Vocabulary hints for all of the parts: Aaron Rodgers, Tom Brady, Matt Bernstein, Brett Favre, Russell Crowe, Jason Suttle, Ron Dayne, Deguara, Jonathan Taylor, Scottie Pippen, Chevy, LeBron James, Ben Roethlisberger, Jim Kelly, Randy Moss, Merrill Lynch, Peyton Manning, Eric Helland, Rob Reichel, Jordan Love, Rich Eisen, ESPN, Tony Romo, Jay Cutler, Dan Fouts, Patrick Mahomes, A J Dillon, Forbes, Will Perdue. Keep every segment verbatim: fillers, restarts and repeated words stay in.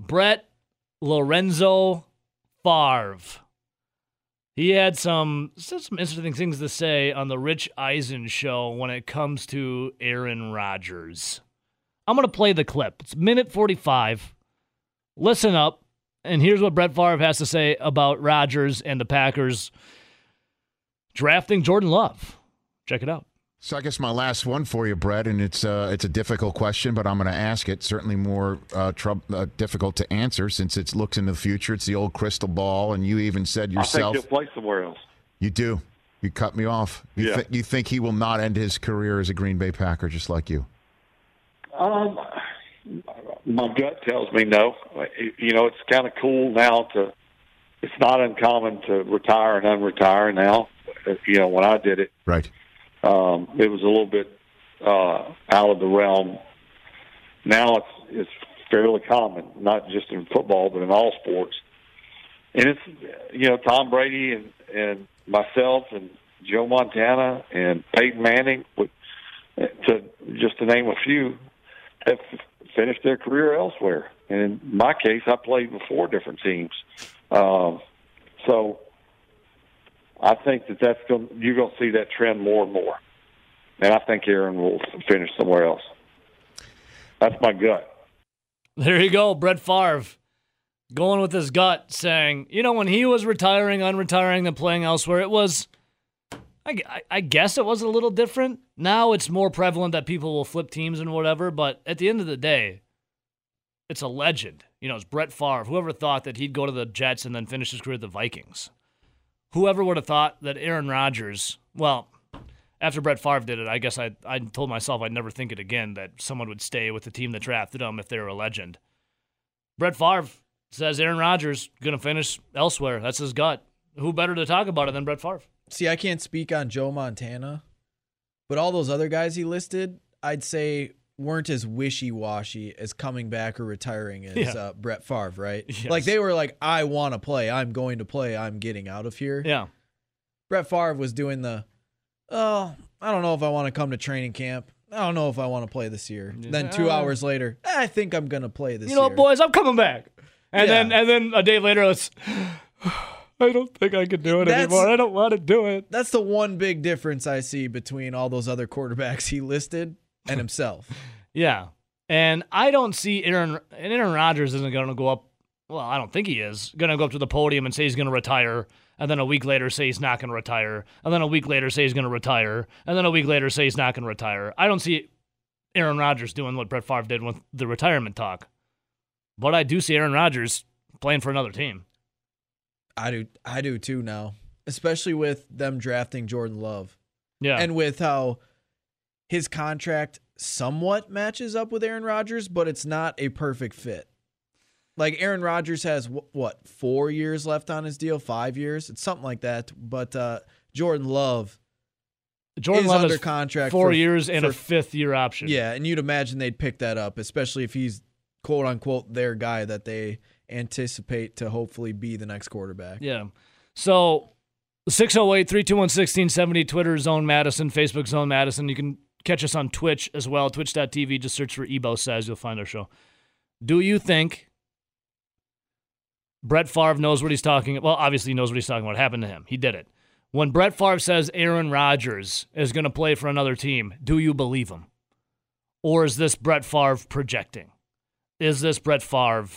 Brett Lorenzo Favre. He had some, some interesting things to say on the Rich Eisen show when it comes to Aaron Rodgers. I'm going to play the clip. It's minute forty-five. Listen up. And here's what Brett Favre has to say about Rodgers and the Packers drafting Jordan Love. Check it out. So I guess my last one for you, Brett, and it's uh, it's a difficult question, but I'm going to ask it. Certainly more uh, trub- uh, difficult to answer since it looks into the future. It's the old crystal ball, and you even said yourself. I think you'll play somewhere else. You do. You cut me off. You, yeah. th- you think he will not end his career as a Green Bay Packer, just like you? Um, my gut tells me no. You know, it's kind of cool now to. It's not uncommon to retire and unretire now. You know, when I did it, right. Um, it was a little bit uh, out of the realm. Now it's it's fairly common, not just in football, but in all sports. And it's, you know, Tom Brady and, and myself and Joe Montana and Peyton Manning, to just to name a few, have finished their career elsewhere. And in my case, I played with four different teams. Uh, so... I think that that's going, you're going to see that trend more and more. And I think Aaron will finish somewhere else. That's my gut. There you go, Brett Favre. Going with his gut, saying, you know, when he was retiring, unretiring, and playing elsewhere, it was, I, I guess it was a little different. Now it's more prevalent that people will flip teams and whatever, but at the end of the day, it's a legend. You know, it's Brett Favre. Whoever thought that he'd go to the Jets and then finish his career at the Vikings? Whoever would have thought that Aaron Rodgers, well, after Brett Favre did it, I guess I I told myself I'd never think it again that someone would stay with the team that drafted him if they were a legend. Brett Favre says Aaron Rodgers going to finish elsewhere. That's his gut. Who better to talk about it than Brett Favre? See, I can't speak on Joe Montana, but all those other guys he listed, I'd say weren't as wishy-washy as coming back or retiring as yeah. uh, Brett Favre, right? Yes. Like, they were like, I want to play. I'm going to play. I'm getting out of here. Yeah. Brett Favre was doing the, oh, I don't know if I want to come to training camp. I don't know if I want to play this year. Yeah. Then two hours later, I think I'm going to play this year. You know, year. boys, I'm coming back. And yeah. then and then a day later, it's, I don't think I can do it that's, anymore. I don't want to do it. That's the one big difference I see between all those other quarterbacks he listed and himself. Yeah. And I don't see Aaron and Aaron Rodgers isn't going to go up. Well, I don't think he is going to go up to the podium and say he's going to retire. And then a week later say he's not going to retire. And then a week later say he's going to retire. And then a week later say he's not going to retire. I don't see Aaron Rodgers doing what Brett Favre did with the retirement talk. But I do see Aaron Rodgers playing for another team. I do. I do too now, especially with them drafting Jordan Love. Yeah. And with how his contract somewhat matches up with Aaron Rodgers, but it's not a perfect fit. Like, Aaron Rodgers has, wh- what, four years left on his deal, five years? It's something like that. But uh, Jordan Love Jordan is Love under contract. Four for, years and for, a fifth-year option. Yeah, and you'd imagine they'd pick that up, especially if he's, quote-unquote, their guy that they anticipate to hopefully be the next quarterback. Yeah. So, six oh eight, three two one, one six seven oh, Twitter, Zone Madison, Facebook, Zone Madison. You can catch us on Twitch as well, twitch dot t v. Just search for Ebo Says. You'll find our show. Do you think Brett Favre knows what he's talking about? Well, obviously he knows what he's talking about. It happened to him. He did it. When Brett Favre says Aaron Rodgers is going to play for another team, do you believe him? Or is this Brett Favre projecting? Is this Brett Favre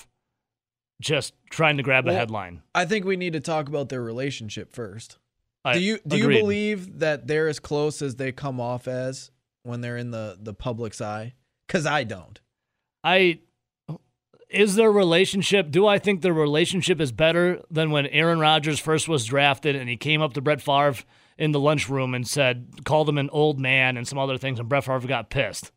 just trying to grab well, a headline? I think we need to talk about their relationship first. I do you, do you believe that they're as close as they come off as when they're in the, the public's eye? Because I don't. I Is their relationship, do I think their relationship is better than when Aaron Rodgers first was drafted and he came up to Brett Favre in the lunchroom and said, called him an old man and some other things, and Brett Favre got pissed?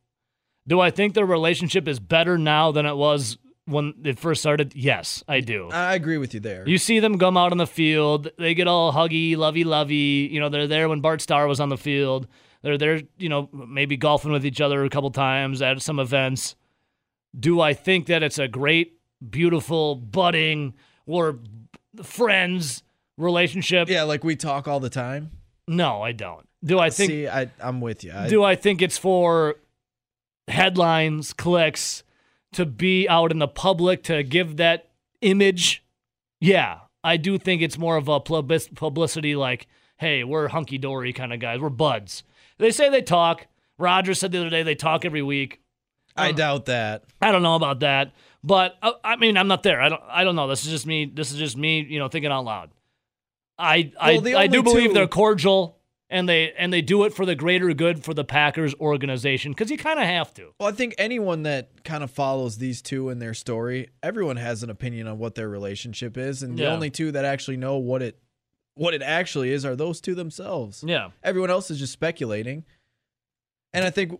Do I think their relationship is better now than it was when it first started? Yes, I do. I agree with you there. You see them come out on the field. They get all huggy, lovey-lovey. You know, they're there when Bart Starr was on the field. They're there, you know, maybe golfing with each other a couple times at some events. Do I think that it's a great, beautiful, budding, or friends relationship? Yeah, like we talk all the time? No, I don't. Do I think... See, I, I'm with you. I, do I think it's for headlines, clicks? to be out in the public, to give that image. Yeah, I do think it's more of a publicity like, hey, we're hunky-dory kind of guys. We're buds. They say they talk. Rodgers said the other day they talk every week. I, I doubt that. I don't know about that. But, uh, I mean, I'm not there. I don't I don't know. This is just me, This is just me. you know, thinking out loud. I well, I, I do believe two... they're cordial, and they and they do it for the greater good for the Packers organization, because you kind of have to. Well, I think anyone that kind of follows these two and their story, everyone has an opinion on what their relationship is, and yeah. the only two that actually know what it what it actually is are those two themselves. Yeah. Everyone else is just speculating. And I think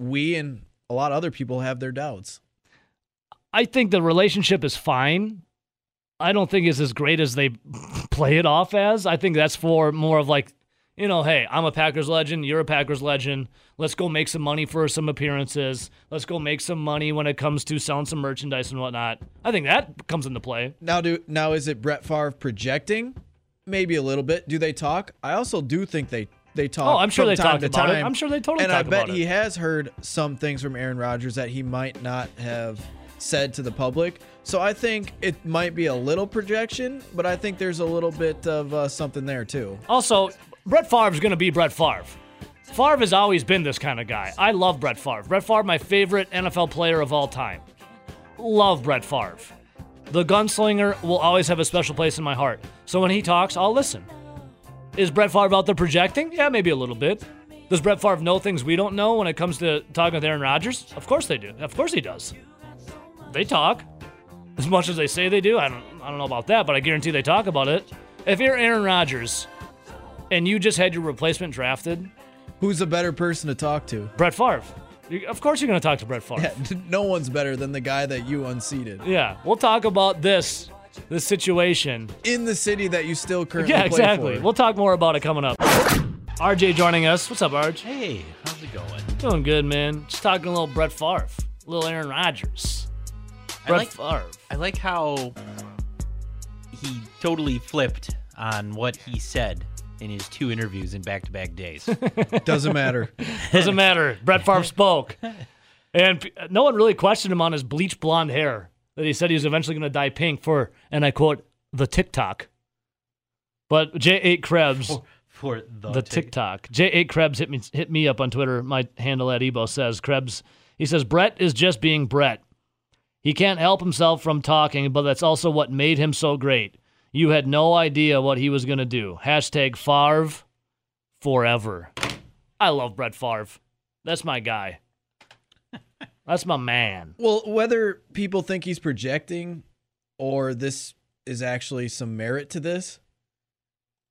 we and a lot of other people have their doubts. I think the relationship is fine. I don't think it's as great as they play it off as. I think that's for more of like, you know, hey, I'm a Packers legend. You're a Packers legend. Let's go make some money for some appearances. Let's go make some money when it comes to selling some merchandise and whatnot. I think that comes into play. Now, do now is it Brett Favre projecting? Maybe a little bit. Do they talk? I also do think they they talk. Oh, I'm sure they talk about it. I'm sure they totally talk about it. And I bet he has heard some things from Aaron Rodgers that he might not have said to the public. So I think it might be a little projection, but I think there's a little bit of uh, something there too. Also, Brett Favre's going to be Brett Favre. Favre has always been this kind of guy. I love Brett Favre. Brett Favre, my favorite N F L player of all time. Love Brett Favre. The gunslinger will always have a special place in my heart. So when he talks, I'll listen. Is Brett Favre out there projecting? Yeah, maybe a little bit. Does Brett Favre know things we don't know when it comes to talking with Aaron Rodgers? Of course they do. Of course he does. They talk. As much as they say they do, I don't I don't know about that, but I guarantee they talk about it. If you're Aaron Rodgers and you just had your replacement drafted, who's a better person to talk to? Brett Favre. You, of course you're going to talk to Brett Favre. Yeah, no one's better than the guy that you unseated. Yeah, we'll talk about this, this situation. In the city that you still currently play for. Yeah, exactly. We'll talk more about it coming up. R J joining us. What's up, R J? Hey, how's it going? Doing good, man. Just talking a little Brett Favre, a little Aaron Rodgers. I like, I like how he totally flipped on what he said in his two interviews in back-to-back days. Doesn't matter. Doesn't matter. Brett Favre spoke. And no one really questioned him on his bleach blonde hair that he said he was eventually going to dye pink for, and I quote, the TikTok. But J eight Krebs, for, for the, the TikTok. J eight Krebs hit me, hit me up on Twitter. My handle at Ebo says, Krebs, he says, Brett is just being Brett. He can't help himself from talking, but that's also what made him so great. You had no idea what he was going to do. Hashtag Favre forever. I love Brett Favre. That's my guy. That's my man. Well, whether people think he's projecting or this is actually some merit to this,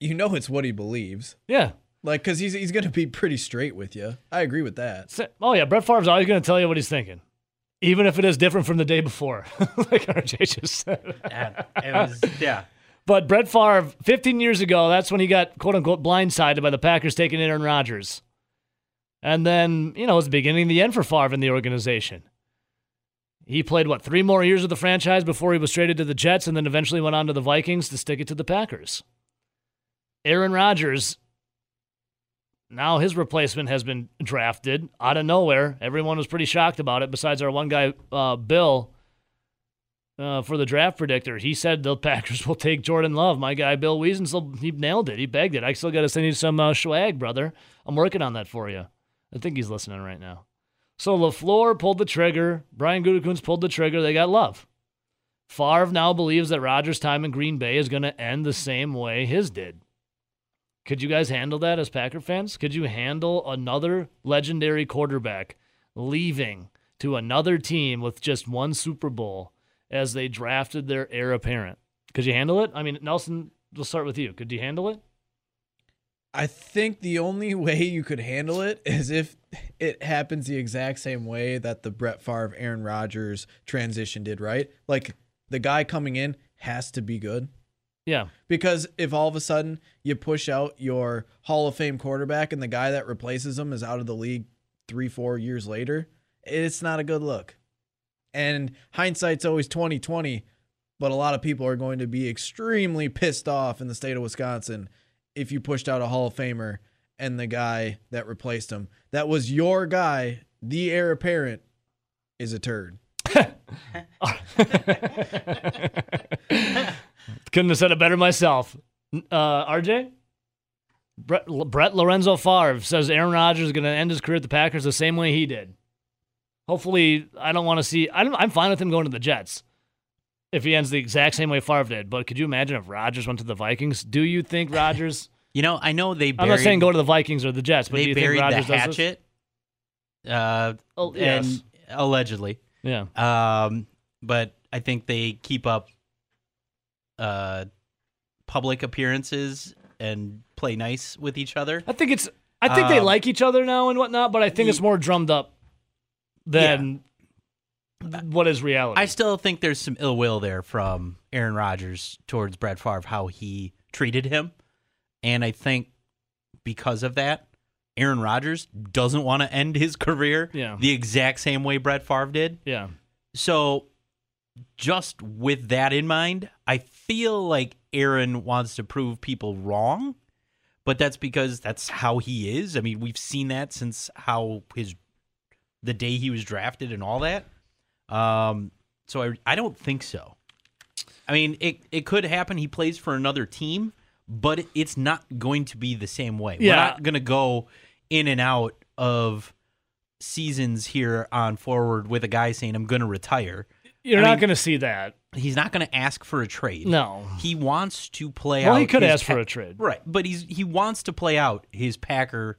you know it's what he believes. Yeah. Like, because he's, he's going to be pretty straight with you. I agree with that. Oh, yeah. Brett Favre's always going to tell you what he's thinking. Even if it is different from the day before, like R J just said. Yeah, it was, yeah. But Brett Favre, fifteen years ago, that's when he got, quote-unquote, blindsided by the Packers taking Aaron Rodgers. And then, you know, it was the beginning of the end for Favre in the organization. He played, what, three more years of the franchise before he was traded to the Jets and then eventually went on to the Vikings to stick it to the Packers. Aaron Rodgers, now his replacement has been drafted out of nowhere. Everyone was pretty shocked about it, besides our one guy, uh, Bill, uh, for the draft predictor. He said the Packers will take Jordan Love. My guy, Bill Wiesen, still, he nailed it. He begged it. I still got to send you some uh, swag, brother. I'm working on that for you. I think he's listening right now. So LaFleur pulled the trigger. Brian Gutekunst pulled the trigger. They got Love. Favre now believes that Rodgers' time in Green Bay is going to end the same way his did. Could you guys handle that as Packer fans? Could you handle another legendary quarterback leaving to another team with just one Super Bowl as they drafted their heir apparent? Could you handle it? I mean, Nelson, we'll start with you. Could you handle it? I think the only way you could handle it is if it happens the exact same way that the Brett Favre, Aaron Rodgers transition did, right? Like, the guy coming in has to be good. Yeah. Because if all of a sudden you push out your Hall of Fame quarterback and the guy that replaces him is out of the league three, four years later, it's not a good look. And hindsight's always twenty twenty, but a lot of people are going to be extremely pissed off in the state of Wisconsin if you pushed out a Hall of Famer and the guy that replaced him, that was your guy, the heir apparent, is a turd. Couldn't have said it better myself. Uh, R J? Brett, Brett Lorenzo Favre says Aaron Rodgers is going to end his career at the Packers the same way he did. Hopefully, I don't want to see... I don't, I'm fine with him going to the Jets if he ends the exact same way Favre did. But could you imagine if Rodgers went to the Vikings? Do you think Rodgers... You know, I know they buried... I'm not saying go to the Vikings or the Jets, but do you think Rodgers does this? They buried the hatchet, uh, oh, yes. and allegedly. Yeah. Um, but I think they keep up uh, public appearances and play nice with each other. I think it's. I think um, they like each other now and whatnot, but I think it's more drummed up than yeah. what is reality. I still think there's some ill will there from Aaron Rodgers towards Brett Favre, how he treated him. And I think because of that, Aaron Rodgers doesn't want to end his career yeah. the exact same way Brett Favre did. Yeah. So just with that in mind, I feel like Aaron wants to prove people wrong, but that's because that's how he is. I mean, we've seen that since how his the day he was drafted and all that. Um, so I, I don't think so. I mean, it, it could happen. He plays for another team. But it's not going to be the same way. Yeah. We're not going to go in and out of seasons here on forward with a guy saying, I'm going to retire. You're I not going to see that. He's not going to ask for a trade. No. He wants to play well, out. Well, he could his ask pa- for a trade. Right. But he's he wants to play out his Packer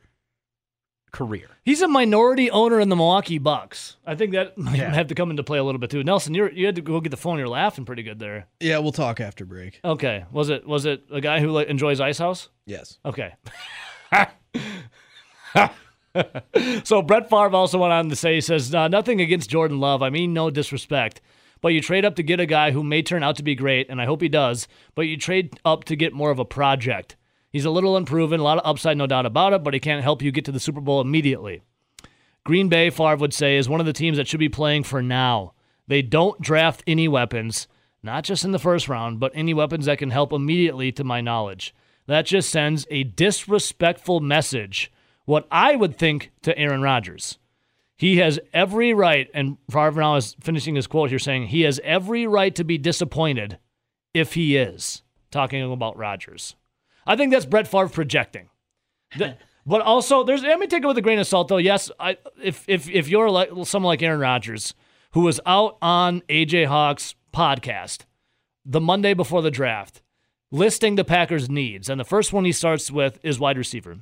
career. He's a minority owner in the Milwaukee Bucks. I think that might yeah. have to come into play a little bit, too. Nelson, you you had to go get the phone. You're laughing pretty good there. Yeah, we'll talk after break. Okay. Was it was it a guy who like, enjoys Ice House? Yes. Okay. So Brett Favre also went on to say, he says, uh, nothing against Jordan Love. I mean, no disrespect. But you trade up to get a guy who may turn out to be great, and I hope he does, but you trade up to get more of a project. He's a little unproven, a lot of upside, no doubt about it, but he can't help you get to the Super Bowl immediately. Green Bay, Favre would say, is one of the teams that should be playing for now. They don't draft any weapons, not just in the first round, but any weapons that can help immediately, to my knowledge. That just sends a disrespectful message, what I would think, to Aaron Rodgers. He has every right, and Favre now is finishing his quote here saying, he has every right to be disappointed if he is, talking about Rodgers. I think that's Brett Favre projecting. The, but also, there's let me take it with a grain of salt, though. Yes, I, if if if you're like, someone like Aaron Rodgers, who was out on A J Hawk's podcast the Monday before the draft, listing the Packers' needs, and the first one he starts with is wide receiver.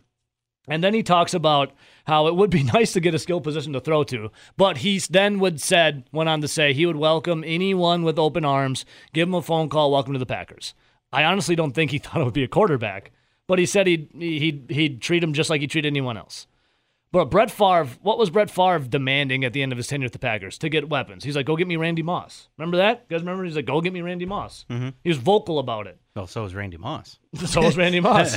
And then he talks about how it would be nice to get a skill position to throw to, but he then would said went on to say he would welcome anyone with open arms, give him a phone call, welcome to the Packers. I honestly don't think he thought it would be a quarterback, but he said he'd, he'd, he'd treat him just like he treated anyone else. But Brett Favre, what was Brett Favre demanding at the end of his tenure at the Packers? To get weapons. He's like, go get me Randy Moss. Remember that? You guys remember? He's like, go get me Randy Moss. Mm-hmm. He was vocal about it. Well, so was Randy Moss. So was Randy Moss.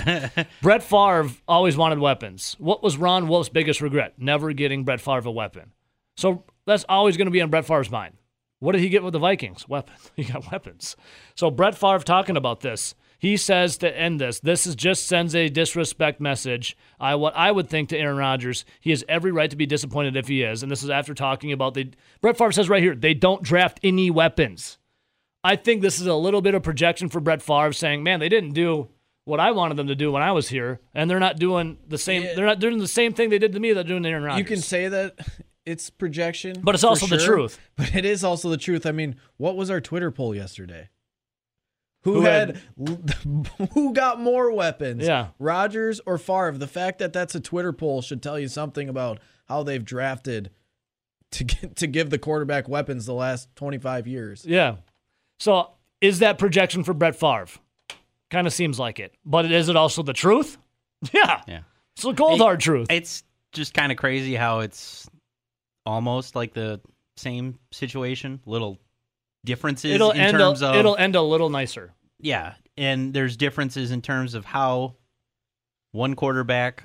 Brett Favre always wanted weapons. What was Ron Wolf's biggest regret? Never getting Brett Favre a weapon. So that's always going to be on Brett Favre's mind. What did he get with the Vikings? Weapons. He got weapons. So Brett Favre talking about this. He says to end this, this is just sends a disrespect message. I what I would think to Aaron Rodgers, he has every right to be disappointed if he is. And this is after talking about the Brett Favre says right here, they don't draft any weapons. I think this is a little bit of projection for Brett Favre saying, man, they didn't do what I wanted them to do when I was here, and they're not doing the same yeah. they're not doing the same thing they did to me that they're doing to Aaron Rodgers. You can say that. It's projection. But it's also sure. the truth. But it is also the truth. I mean, what was our Twitter poll yesterday? Who, who had, had who got more weapons? Yeah. Rodgers or Favre? The fact that that's a Twitter poll should tell you something about how they've drafted to get, to give the quarterback weapons the last twenty-five years. Yeah. So is that projection for Brett Favre? Kind of seems like it. But is it also the truth? Yeah. Yeah. It's the cold it, hard truth. It's just kind of crazy how it's almost like the same situation, little differences it'll in terms a, of... It'll end a little nicer. Yeah, and there's differences in terms of how one quarterback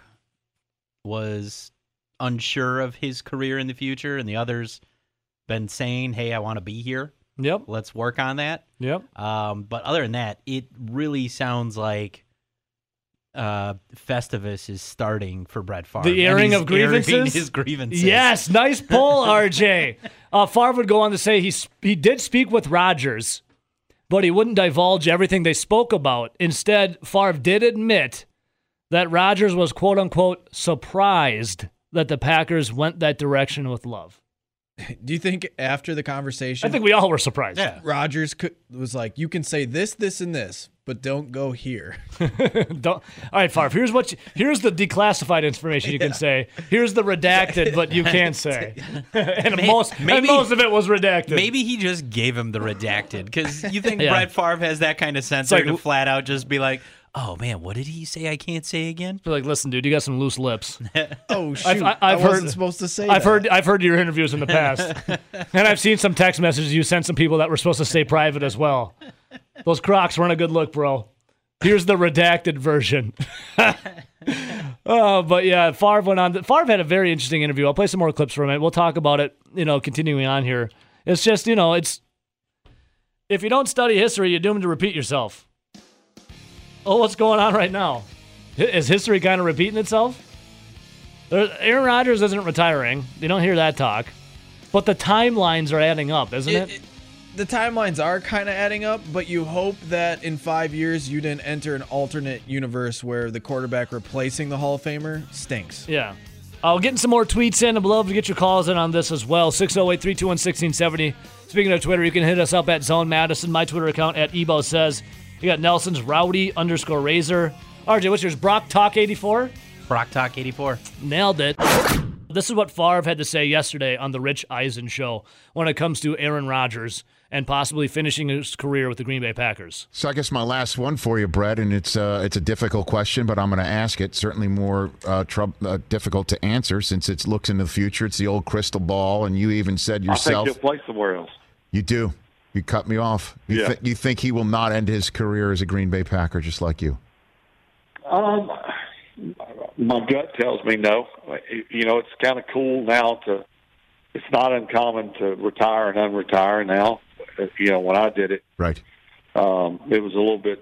was unsure of his career in the future, and the other's been saying, hey, I want to be here. Yep. Let's work on that. Yep. Um, but other than that, it really sounds like uh, Festivus is starting for Brett Favre. The airing of grievances? Airing his grievances. Yes, nice pull, R J. uh, Favre would go on to say he he did speak with Rodgers, but he wouldn't divulge everything they spoke about. Instead, Favre did admit that Rodgers was, quote-unquote, surprised that the Packers went that direction with Love. Do you think after the conversation... I think we all were surprised. Yeah. Rodgers could, was like, you can say this, this, and this, but don't go here. don't. All right, Favre, here's what you, here's the declassified information you yeah. can say. Here's the redacted, but you can't say. and, maybe, most, maybe, and most of it was redacted. Maybe he just gave him the redacted, because you think yeah. Brett Favre has that kind of sense like, to flat out just be like... Oh, man, what did he say I can't say again? They're like, listen, dude, you got some loose lips. oh, shoot. I've, I've, I've I wasn't heard, supposed to say I've that. Heard, I've heard your interviews in the past. and I've seen some text messages you sent some people that were supposed to stay private as well. Those Crocs weren't a good look, bro. Here's the redacted version. oh, But, yeah, Favre went on. Favre had a very interesting interview. I'll play some more clips from it. We'll talk about it, you know, continuing on here. It's just, you know, it's if you don't study history, you're doomed to repeat yourself. Oh, what's going on right now? Is history kind of repeating itself? Aaron Rodgers isn't retiring. You don't hear that talk. But the timelines are adding up, isn't it? it? it the timelines are kind of adding up, but you hope that in five years you didn't enter an alternate universe where the quarterback replacing the Hall of Famer stinks. Yeah. I'll get some more tweets in. I'd love to get your calls in on this as well. six oh eight, three two one, one six seven oh. Speaking of Twitter, you can hit us up at Zone Madison. My Twitter account at Ebo Says. You got Nelson's Rowdy underscore Razor. R J, what's yours? Brock Talk eighty-four? Brock Talk eighty-four. Nailed it. This is what Favre had to say yesterday on the Rich Eisen show when it comes to Aaron Rodgers and possibly finishing his career with the Green Bay Packers. So I guess my last one for you, Brett, and it's uh, it's a difficult question, but I'm going to ask it. Certainly more uh, trub- uh, difficult to answer since it looks into the future. It's the old crystal ball, and you even said yourself. I think you'll play somewhere else. You do. You cut me off. You, yeah. th- you think he will not end his career as a Green Bay Packer just like you? Um, my gut tells me no. You know, it's kind of cool now to – it's not uncommon to retire and unretire now. You know, when I did it. Right. Um, it was a little bit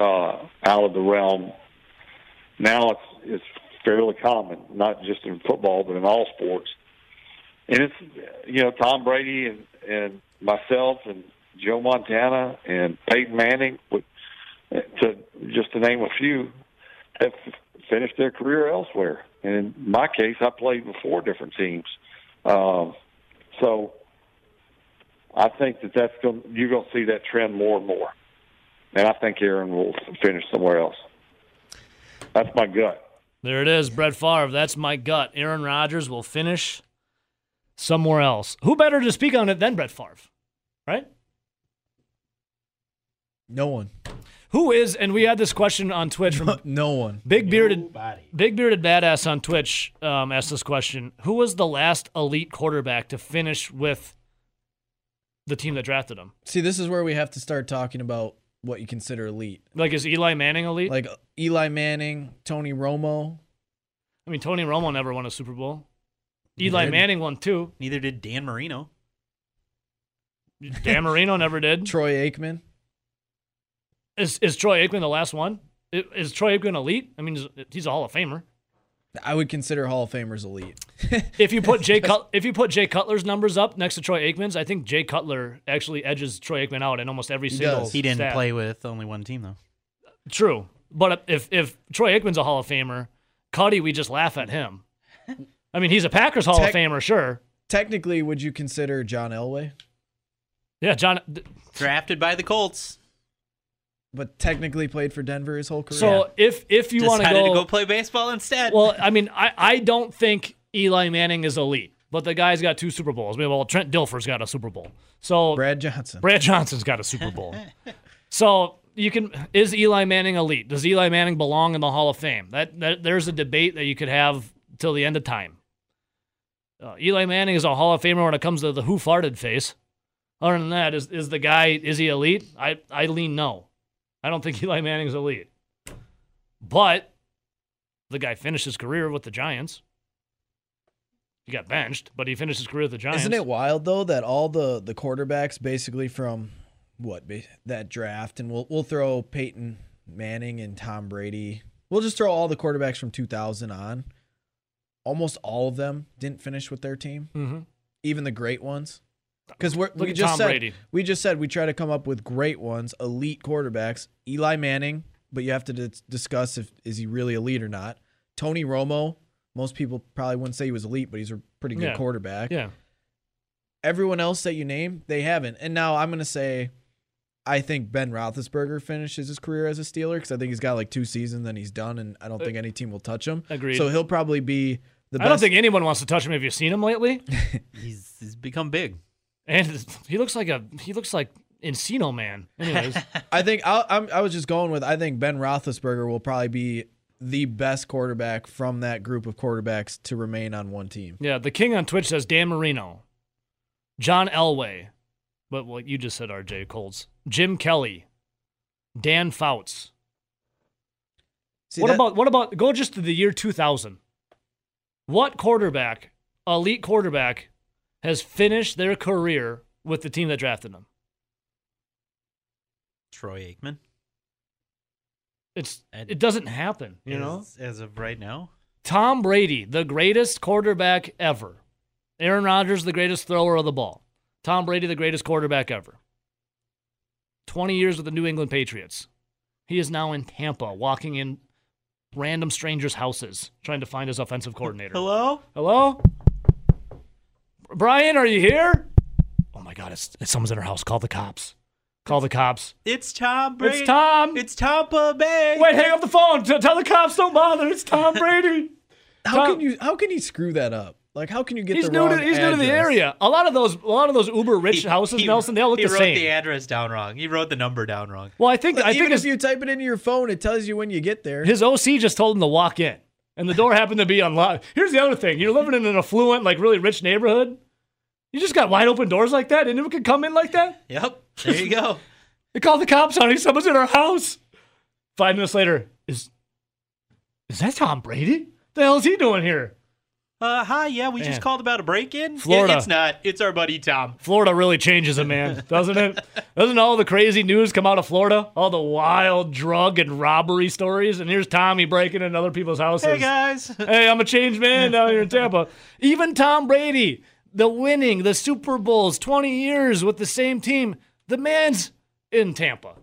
uh, out of the realm. Now it's, it's fairly common, not just in football but in all sports. And it's, you know, Tom Brady and, and – myself and Joe Montana and Peyton Manning, to just to name a few, have finished their career elsewhere. And in my case, I played with four different teams. Um, so I think that that's gonna, you're going to see that trend more and more. And I think Aaron will finish somewhere else. That's my gut. There it is, Brett Favre. That's my gut. Aaron Rodgers will finish somewhere else. Who better to speak on it than Brett Favre? Right? No one. Who is, and we had this question on Twitch from no one. Big Bearded Big Bearded Badass on Twitch um, asked this question. Who was the last elite quarterback to finish with the team that drafted him? See, this is where we have to start talking about what you consider elite. Like, is Eli Manning elite? Like, Eli Manning, Tony Romo. I mean, Tony Romo never won a Super Bowl. Eli Manning won, too. Neither did Dan Marino. Dan Marino never did. Troy Aikman. Is is Troy Aikman the last one? Is, is Troy Aikman elite? I mean, he's a Hall of Famer. I would consider Hall of Famers elite. if you put Jay Cut, if you put Jay Cutler's numbers up next to Troy Aikman's, I think Jay Cutler actually edges Troy Aikman out in almost every he single. Does. He didn't stat. play with only one team though. True, but if if Troy Aikman's a Hall of Famer, Cuddy, we just laugh at him. I mean, he's a Packers Hall Te- of Famer, sure. Technically, would you consider John Elway? Yeah, John. Th- Drafted by the Colts. But technically played for Denver his whole career. So if, if you want to go... Decided to go play baseball instead. Well, I mean, I, I don't think Eli Manning is elite, but the guy's got two Super Bowls. I mean, well, Trent Dilfer's got a Super Bowl. So Brad Johnson. Brad Johnson's got a Super Bowl. so... You can is Eli Manning elite? Does Eli Manning belong in the Hall of Fame? That, that there's a debate that you could have till the end of time. Uh, Eli Manning is a Hall of Famer when it comes to the who farted face. Other than that, is is the guy is he elite? I, I lean no. I don't think Eli Manning's elite. But the guy finished his career with the Giants. He got benched, but he finished his career with the Giants. Isn't it wild though that all the, the quarterbacks basically from what that draft, and we'll we'll throw Peyton Manning and Tom Brady we'll just throw all the quarterbacks from two thousand on. Almost all of them didn't finish with their team, mm-hmm. even the great ones. Because we Look just Tom said Brady. we just said we try to come up with great ones, elite quarterbacks. Eli Manning, but you have to d- discuss if is he really elite or not. Tony Romo, most people probably wouldn't say he was elite, but he's a pretty good yeah. quarterback. Yeah. Everyone else that you name, they haven't. And now I'm going to say I think Ben Roethlisberger finishes his career as a Steeler because I think he's got like two seasons and he's done, and I don't uh, think any team will touch him. Agreed. So he'll probably be the best. I don't think anyone wants to touch him. Have you seen him lately? he's, he's become big. And he looks like a he looks like Encino Man. Anyways, I think I'll, I'm, I was just going with I think Ben Roethlisberger will probably be the best quarterback from that group of quarterbacks to remain on one team. Yeah, the king on Twitch says Dan Marino, John Elway, but what you just said, R J Colts, Jim Kelly, Dan Fouts. See, what that, about what about go just to the year two thousand? What quarterback, elite quarterback, has finished their career with the team that drafted them? Troy Aikman. It's Ed, it doesn't happen, you as, know. As of right now, Tom Brady, the greatest quarterback ever. Aaron Rodgers, the greatest thrower of the ball. Tom Brady, the greatest quarterback ever. Twenty years with the New England Patriots. He is now in Tampa, walking in random strangers' houses, trying to find his offensive coordinator. Hello? Hello? Brian, are you here? Oh, my God. It's, it's someone's in our house. Call the cops. Call the cops. It's Tom Brady. It's Tom. It's Tampa Bay. Wait, hang up the phone. Tell the cops don't bother. It's Tom Brady. how Tom. can you? How can he screw that up? Like, how can you get he's the new wrong to, He's address? new to the area. A lot of those a lot of those uber-rich he, houses, he, Nelson, they all look the same. He wrote the address down wrong. He wrote the number down wrong. Well, I think... Like, I even think if you type it into your phone, it tells you when you get there. His O C just told him to walk in, and the door happened to be unlocked. Here's the other thing. You're living in an affluent, like, really rich neighborhood. You just got wide-open doors like that, and anyone could come in like that? Yep. There you go. They called the cops on him. Someone's in our house. Five minutes later, is, is that Tom Brady? The hell is he doing here? Uh, hi, yeah, we man. just called about a break-in. Florida. It, it's not. It's our buddy Tom. Florida really changes it, man, doesn't it? Doesn't all the crazy news come out of Florida? All the wild drug and robbery stories? And here's Tommy breaking in other people's houses. Hey, guys. Hey, I'm a changed man down here in Tampa. Even Tom Brady, the winning, the Super Bowls, twenty years with the same team, the man's in Tampa.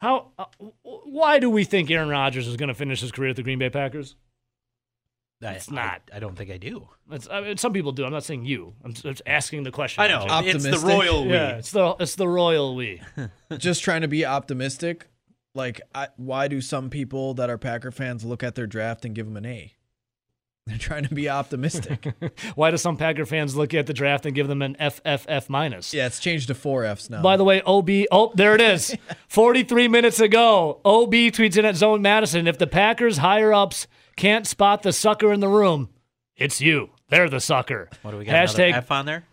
How? Uh, why do we think Aaron Rodgers is going to finish his career at the Green Bay Packers? That's not. I, I don't think I do. It's, I mean, some people do. I'm not saying you. I'm just asking the question. I know. Optimistic. It's the royal we. Yeah, it's the it's the royal we. Just trying to be optimistic. Like, I, why do some people that are Packer fans look at their draft and give them an A? They're trying to be optimistic. Why do some Packer fans look at the draft and give them an F F F minus? Yeah, it's changed to four Fs now. By the way, O B. Oh, there it is. forty-three minutes ago, O B tweets in at Zone Madison. If the Packers higher ups can't spot the sucker in the room, it's you. They're the sucker. What do we got? Hashtag F on there?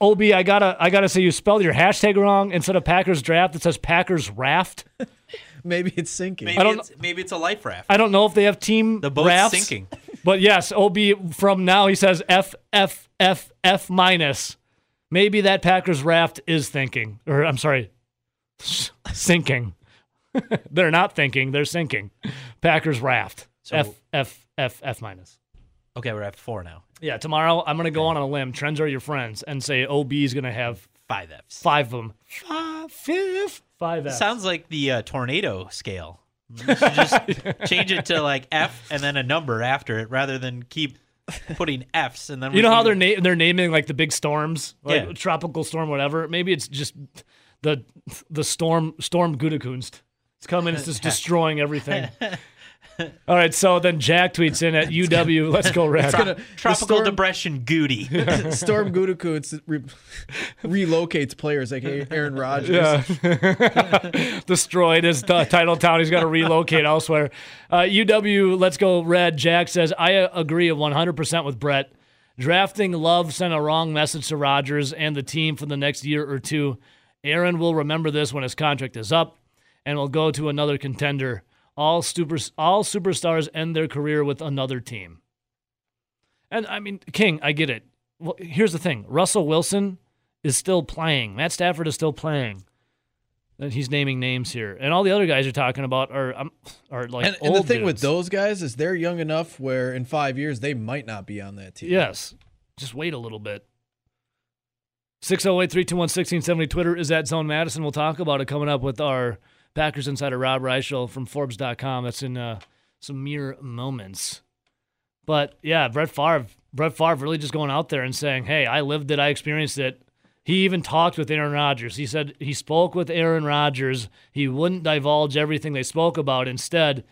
O B, I gotta, I gotta say you spelled your hashtag wrong. Instead of Packers draft, it says Packers raft. Maybe it's sinking. Maybe it's, maybe it's a life raft. I don't know if they have team the boat's rafts, sinking. But yes, O B from now he says F F F F minus. Maybe that Packers raft is thinking, or I'm sorry, sinking. They're not thinking. They're sinking. Packers raft. So, F, F, F, F minus. Okay, we're at four now. Yeah, tomorrow I'm going to go on a limb, trends are your friends, and say O B is going to have five Fs. Five of them. Five, five, five Fs. It sounds like the uh, tornado scale. You should just change it to like F and then a number after it rather than keep putting Fs. And then You know how they're, na- they're naming like the big storms? Like yeah. Tropical storm, whatever. Maybe it's just the the storm, storm Gutekunst. It's coming, it's just destroying everything. All right, so then Jack tweets in at U W, let's go Reds. Tro- tropical storm, depression Goody. Storm Gutekunst re- relocates players, like Aaron Rodgers. Yeah. Destroyed his t- title town. He's got to relocate elsewhere. Uh, U W, let's go Red. Jack says, I agree one hundred percent with Brett. Drafting Love sent a wrong message to Rodgers and the team for the next year or two. Aaron will remember this when his contract is up and will go to another contender. All super, all superstars end their career with another team. And, I mean, King, I get it. Well, here's the thing. Russell Wilson is still playing. Matt Stafford is still playing. He's naming names here, and all the other guys are talking about are um, are like and, old. And the thing dudes. with those guys is they're young enough where in five years they might not be on that team. Yes, just wait a little bit. six oh eight, three two one, one six seven oh. Twitter is at Zone Madison. We'll talk about it coming up with our Packers insider Rob Reichel from Forbes dot com. That's in uh, some mere moments. But yeah, Brett Favre, Brett Favre really just going out there and saying, "Hey, I lived it, I experienced it." He even talked with Aaron Rodgers. He said he spoke with Aaron Rodgers. He wouldn't divulge everything they spoke about. Instead,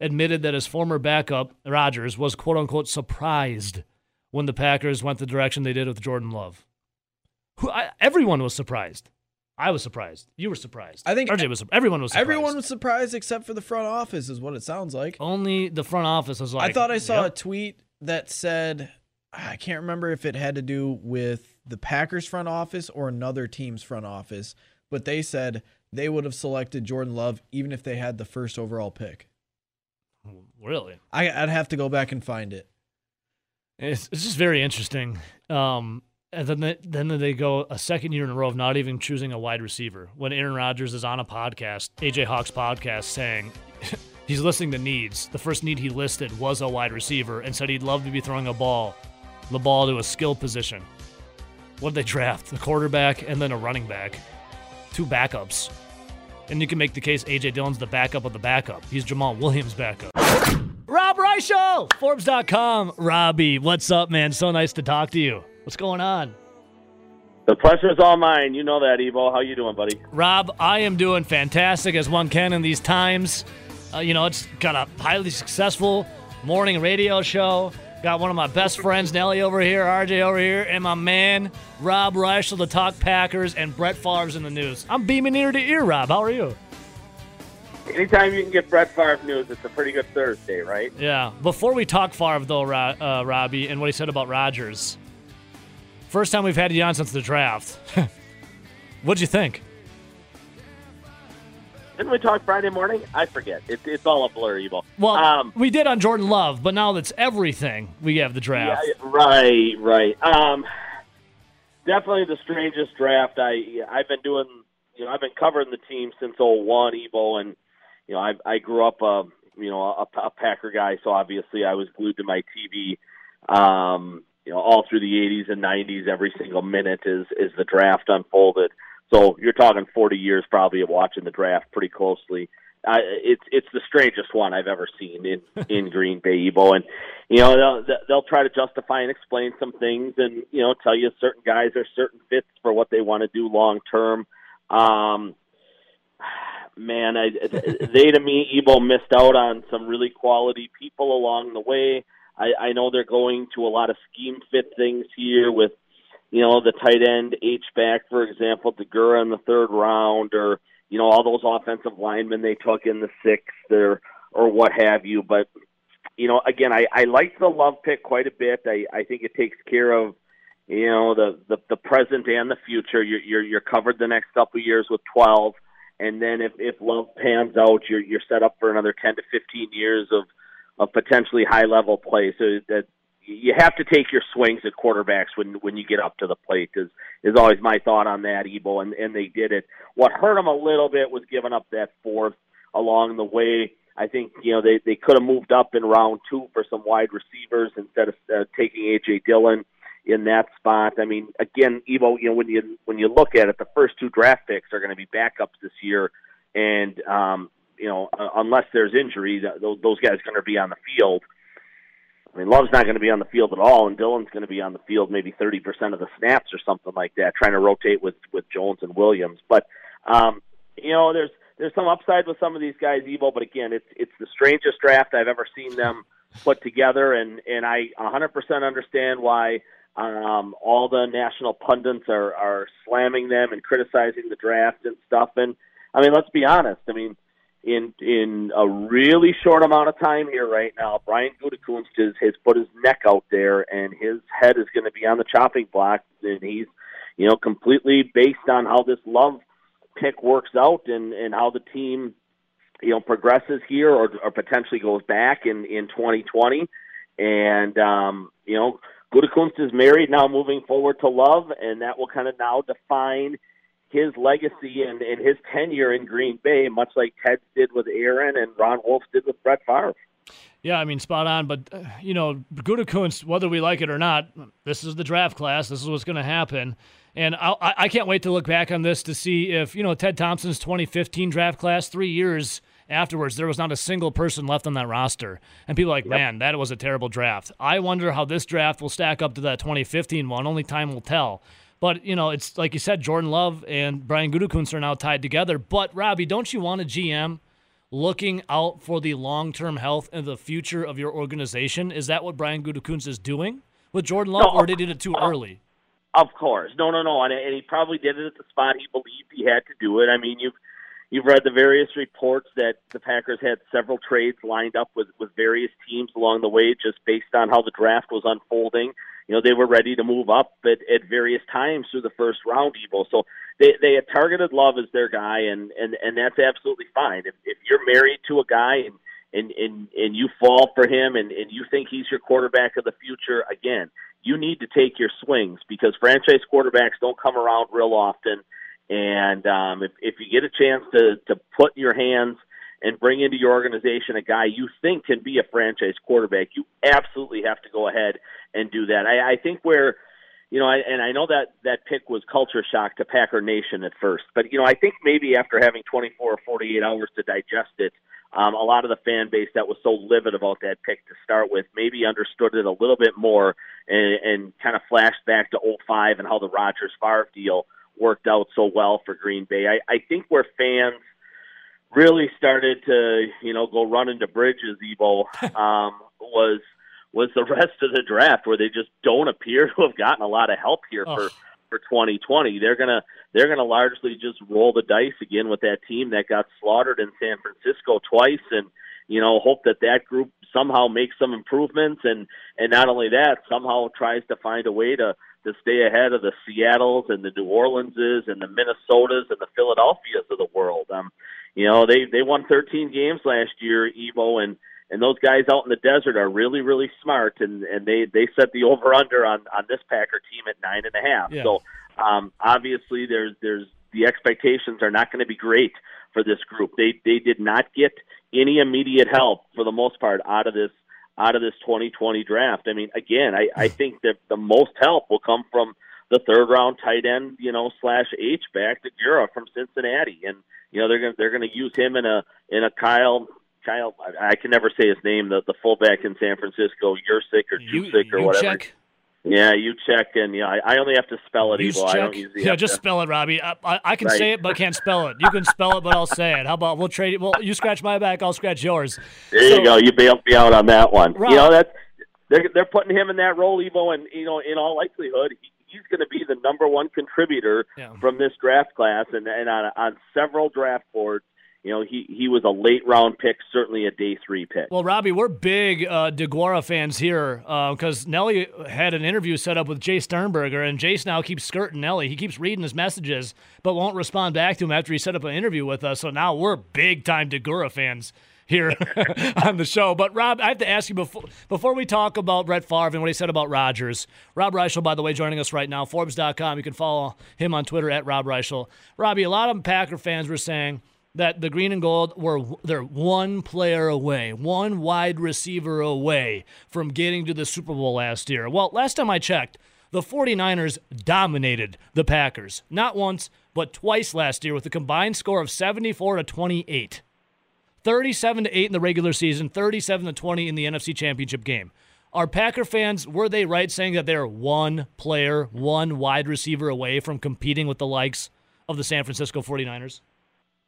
admitted that his former backup, Rodgers, was quote-unquote surprised when the Packers went the direction they did with Jordan Love. Who, I, everyone was surprised. I was surprised. You were surprised. I think R J was. Everyone was. surprised. Everyone was surprised except for the front office, is what it sounds like. Only the front office was like. I thought I saw yep. a tweet that said, I can't remember if it had to do with the Packers front office or another team's front office, but they said they would have selected Jordan Love even if they had the first overall pick. Really? I, I'd have to go back and find it. It's, it's just very interesting. Um, and then they, then they go a second year in a row of not even choosing a wide receiver when Aaron Rodgers is on a podcast, A J Hawk's podcast, saying he's listing the needs. The first need he listed was a wide receiver and said he'd love to be throwing a ball, the ball to a skill position. What did they draft? A quarterback and then a running back. Two backups. And you can make the case A J. Dillon's the backup of the backup. He's Jamal Williams' backup. Rob Reichel! Forbes dot com. Robbie, what's up, man? So nice to talk to you. What's going on? The pressure's all mine. You know that, Evo. How you doing, buddy? Rob, I am doing fantastic, as one can in these times. Uh, you know, it's got a highly successful morning radio show. Got one of my best friends, Nelly, over here, R J over here, and my man, Rob Reichel, to talk Packers, and Brett Favre's in the news. I'm beaming ear to ear, Rob. How are you? Anytime you can get Brett Favre news, it's a pretty good Thursday, right? Yeah. Before we talk Favre, though, Rob, uh, Robbie, and what he said about Rodgers, first time we've had you on since the draft. What'd you think? Didn't we talk Friday morning? I forget. It, it's all a blur, Evo. Well, um, we did on Jordan Love, but now that's everything. We have the draft. Yeah, right, right. Um, definitely the strangest draft. I, I've been doing, you know, I've been covering the team since oh one, Evo, and, you know, I, I grew up, a, you know, a, a Packer guy, so obviously I was glued to my T V, um, you know, all through the eighties and nineties. Every single minute is, is the draft unfolded. So you're talking forty years probably of watching the draft pretty closely. Uh, it's it's the strangest one I've ever seen in, in Green Bay, Evo. And, you know, they'll, they'll try to justify and explain some things and, you know, tell you certain guys are certain fits for what they want to do long term. Um, man, I, they, to me, Evo, missed out on some really quality people along the way. I, I know they're going to a lot of scheme fit things here with, you know, the tight end, H-back, for example, Deguara in the third round, or, you know, all those offensive linemen they took in the sixth or, or what have you. But, you know, again, I, I like the Love pick quite a bit. I, I think it takes care of, you know, the, the, the present and the future. You're, you're, you're covered the next couple of years with twelve. And then if, if Love pans out, you're, you're set up for another ten to fifteen years of, of potentially high-level play. So that, you have to take your swings at quarterbacks when, when you get up to the plate is, is always my thought on that, Evo, and, and they did it. What hurt them a little bit was giving up that fourth along the way. I think, you know, they, they could have moved up in round two for some wide receivers instead of uh, taking A J. Dillon in that spot. I mean, again, Evo, you know, when you when you look at it, the first two draft picks are going to be backups this year, and, um, you know, unless there's injuries, those guys are going to be on the field. I mean, Love's not going to be on the field at all, and Dillon's going to be on the field maybe thirty percent of the snaps or something like that, trying to rotate with, with Jones and Williams. But, um, you know, there's there's some upside with some of these guys, Evo, but again, it's it's the strangest draft I've ever seen them put together, and, and I one hundred percent understand why um, all the national pundits are, are slamming them and criticizing the draft and stuff. And, I mean, let's be honest. I mean, In in a really short amount of time here right now, Brian Gutekunst has, has put his neck out there, and his head is going to be on the chopping block. And he's, you know, completely based on how this Love pick works out and, and how the team, you know, progresses here or, or potentially goes back in, in twenty twenty. And, um, you know, Gutekunst is married now moving forward to Love, and that will kind of now define his legacy and, and his tenure in Green Bay, much like Ted did with Aaron and Ron Wolf did with Brett Favre. Yeah, I mean, spot on. But, uh, you know, Gutekunst, whether we like it or not, this is the draft class. This is what's going to happen. And I'll, I can't wait to look back on this to see if, you know, Ted Thompson's twenty fifteen draft class, three years afterwards, there was not a single person left on that roster. And people are like, yep. man, that was a terrible draft. I wonder how this draft will stack up to that twenty fifteen one. Only time will tell. But, you know, it's like you said, Jordan Love and Brian Gutekunst are now tied together. But, Robbie, don't you want a G M looking out for the long-term health and the future of your organization? Is that what Brian Gutekunst is doing with Jordan Love, no, or did he do it too uh, early? Of course. No, no, no. And, and he probably did it at the spot he believed he had to do it. I mean, you've you've read the various reports that the Packers had several trades lined up with, with various teams along the way just based on how the draft was unfolding. You know, they were ready to move up at, at various times through the first round, Evo. So they, they had targeted Love as their guy, and, and, and that's absolutely fine. If, if you're married to a guy and and, and, and you fall for him and, and you think he's your quarterback of the future, again, you need to take your swings because franchise quarterbacks don't come around real often. And um, if, if you get a chance to, to put in your hands and bring into your organization a guy you think can be a franchise quarterback, you absolutely have to go ahead and do that. I, I think where, you know, I, and I know that that pick was culture shock to Packer Nation at first, but, you know, I think maybe after having twenty-four or forty-eight hours to digest it, um, a lot of the fan base that was so livid about that pick to start with maybe understood it a little bit more and, and kind of flashed back to oh five and how the Rodgers-Favre deal worked out so well for Green Bay. I, I think where fans really started to, you know, go run into bridges, Evo, um, was was the rest of the draft where they just don't appear to have gotten a lot of help here oh. for, for twenty twenty. They're gonna they're gonna largely just roll the dice again with that team that got slaughtered in San Francisco twice, and you know, hope that that group somehow makes some improvements, and and not only that, somehow tries to find a way to to stay ahead of the Seattles and the New Orleanses and the Minnesotas and the Philadelphias of the world. Um, you know, they, they won thirteen games last year, Evo, and, and those guys out in the desert are really, really smart, and, and they, they set the over-under on, on this Packer team at nine and a half. Yeah. So um, obviously there's there's the expectations are not going to be great for this group. They they did not get any immediate help for the most part out of this out of this twenty twenty draft. I mean, again, I, I think that the most help will come from the third-round tight end, you know, slash H-back, Deguara from Cincinnati, and you know they're going they're going to use him in a in a Kyle Kyle. I, I can never say his name. The the fullback in San Francisco, Yurcik or Jusic or whatever. Check. Yeah, you check, and yeah, I, I only have to spell it. Evil. I don't use the yeah, just to. Spell it, Robbie. I, I, I can right. say it, but can't spell it. You can spell it, but I'll say it. How about we'll trade it? Well, you scratch my back, I'll scratch yours. There so, you go. You bailed me out on that one. Rob, you know that they're they're putting him in that role, Evo, and you know, in all likelihood, he, he's going to be the number one contributor yeah. from this draft class, and and on on several draft boards. You know, he, he was a late-round pick, certainly a day-three pick. Well, Robbie, we're big uh, Deguara fans here because uh, Nelly had an interview set up with Jay Sternberger, and Jace now keeps skirting Nelly. He keeps reading his messages but won't respond back to him after he set up an interview with us. So now we're big-time Deguara fans here on the show. But, Rob, I have to ask you, before before we talk about Brett Favre and what he said about Rodgers, Rob Reichel, by the way, joining us right now, Forbes dot com. You can follow him on Twitter, at Rob Reichel. Robbie, a lot of Packer fans were saying that the green and gold were they're one player away, one wide receiver away from getting to the Super Bowl last year. Well, last time I checked, the 49ers dominated the Packers, not once, but twice last year with a combined score of seventy-four to twenty-eight, thirty-seven to eight in the regular season, thirty-seven to twenty in the N F C Championship game. Are Packer fans, were they right saying that they're one player, one wide receiver away from competing with the likes of the San Francisco 49ers?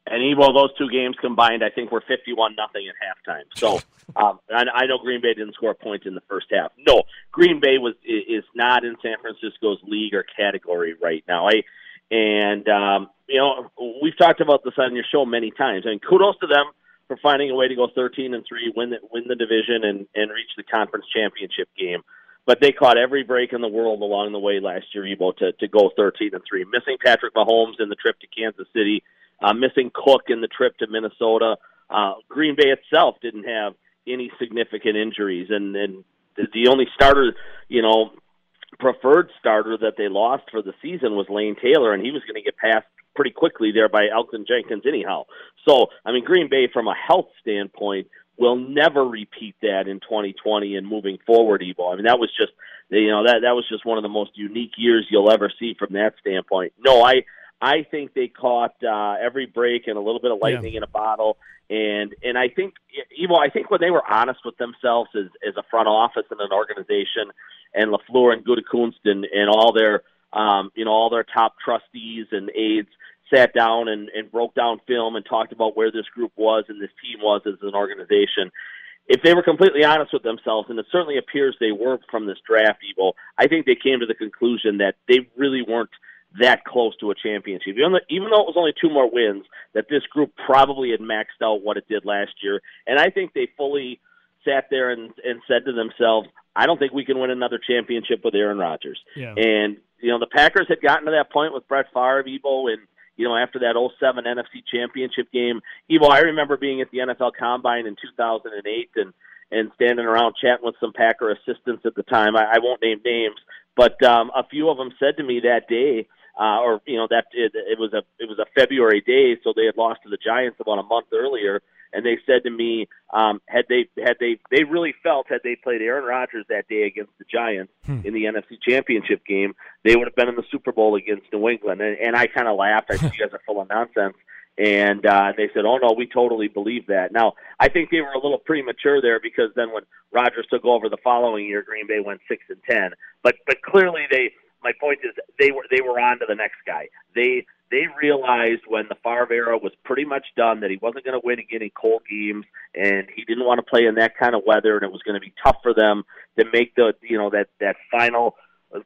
And Evo, those two games combined, I think, were fifty-one nothing at halftime. So um, I know Green Bay didn't score a point in the first half. No, Green Bay was is not in San Francisco's league or category right now. I, and, um, you know, we've talked about this on your show many times. I mean, kudos to them for finding a way to go thirteen and three, win the, win the division, and, and reach the conference championship game. But they caught every break in the world along the way last year, Evo, to, to go thirteen and three. Missing Patrick Mahomes in the trip to Kansas City, Uh, missing Cook in the trip to Minnesota. Uh, Green Bay itself didn't have any significant injuries, and, and the only starter, you know, preferred starter that they lost for the season was Lane Taylor, and he was going to get passed pretty quickly there by Elgton Jenkins anyhow. So, I mean, Green Bay, from a health standpoint, will never repeat that in twenty twenty and moving forward, Evo. I mean, that was just, you know, that, that was just one of the most unique years you'll ever see from that standpoint. No, I I think they caught uh, every break and a little bit of lightning yeah. in a bottle. And and I think, Evo, I think when they were honest with themselves as, as a front office and an organization, and LaFleur and Gutekunst and, and all their um, you know, all their top trustees and aides sat down and, and broke down film and talked about where this group was and this team was as an organization. If they were completely honest with themselves, and it certainly appears they weren't from this draft, Evo, I think they came to the conclusion that they really weren't that close to a championship. Even though, even though it was only two more wins, that this group probably had maxed out what it did last year. And I think they fully sat there and, and said to themselves, I don't think we can win another championship with Aaron Rodgers. Yeah. And, you know, the Packers had gotten to that point with Brett Favre, Evo, and, you know, after that oh seven N F C Championship game. Evo, I remember being at the N F L Combine in two thousand eight and, and standing around chatting with some Packer assistants at the time. I, I won't name names, but um, a few of them said to me that day, uh, or, you know, that it, it was a it was a February day, so they had lost to the Giants about a month earlier. And they said to me, um, had they had they they really felt had they played Aaron Rodgers that day against the Giants hmm. in the N F C Championship game, they would have been in the Super Bowl against New England. And, and I kind of laughed. I said, you guys are full of nonsense. And uh, they said, oh, no, we totally believe that. Now, I think they were a little premature there, because then when Rodgers took over the following year, Green Bay went six and ten. But but clearly, they my point is they were they were on to the next guy. They. They realized when the Favre era was pretty much done that he wasn't going to win again in cold games, and he didn't want to play in that kind of weather, and it was going to be tough for them to make the you know that that final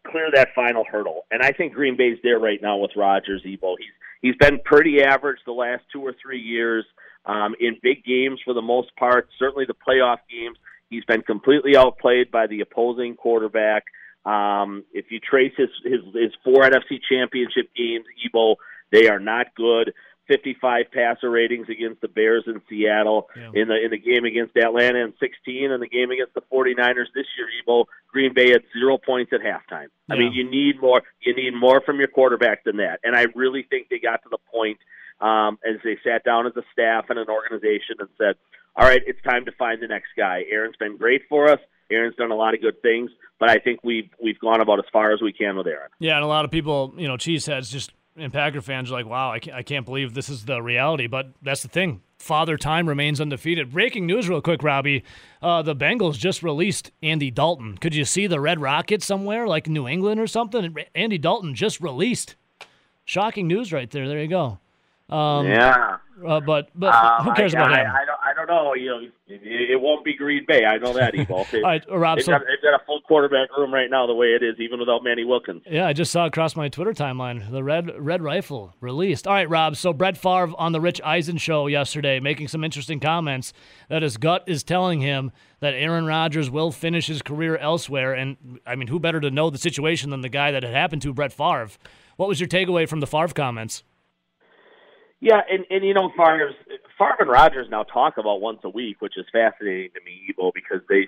clear that final hurdle. And I think Green Bay's there right now with Rodgers, Evo. He's he's been pretty average the last two or three years um, in big games for the most part. Certainly the playoff games, he's been completely outplayed by the opposing quarterback. Um, if you trace his, his, his four N F C Championship games, Evo, they are not good. fifty-five passer ratings against the Bears in Seattle, yeah. in the in the game against Atlanta in sixteen, and the game against the forty-niners this year, Evo, Green Bay had zero points at halftime. Yeah. I mean, you need more. You need more from your quarterback than that. And I really think they got to the point um, as they sat down as a staff and an organization and said, all right, it's time to find the next guy. Aaron's been great for us. Aaron's done a lot of good things, but I think we've we've gone about as far as we can with Aaron. Yeah, and a lot of people, you know, Cheeseheads just and Packer fans are like, wow, I can't, I can't believe this is the reality. But that's the thing. Father Time remains undefeated. Breaking news real quick, Robbie. Uh, the Bengals just released Andy Dalton. Could you see the Red Rocket somewhere, like New England or something? Andy Dalton just released. Shocking news right there. There you go. Um, yeah. Uh, but but um, who cares I, about him? I, I don't, I don't know. You know, it won't be Green Bay. I know that, Evo. All right, Rob, they've, so, got, they've got a full quarterback room right now the way it is, even without Manny Wilkins. Yeah, I just saw across my Twitter timeline, the Red Red Rifle released. All right, Rob, so Brett Favre on the Rich Eisen show yesterday making some interesting comments that his gut is telling him that Aaron Rodgers will finish his career elsewhere. And, I mean, who better to know the situation than the guy that it happened to, Brett Favre? What was your takeaway from the Favre comments? Yeah, and, and you know, Favre's, Favre and Rodgers now talk about once a week, which is fascinating to me, Evo, because they,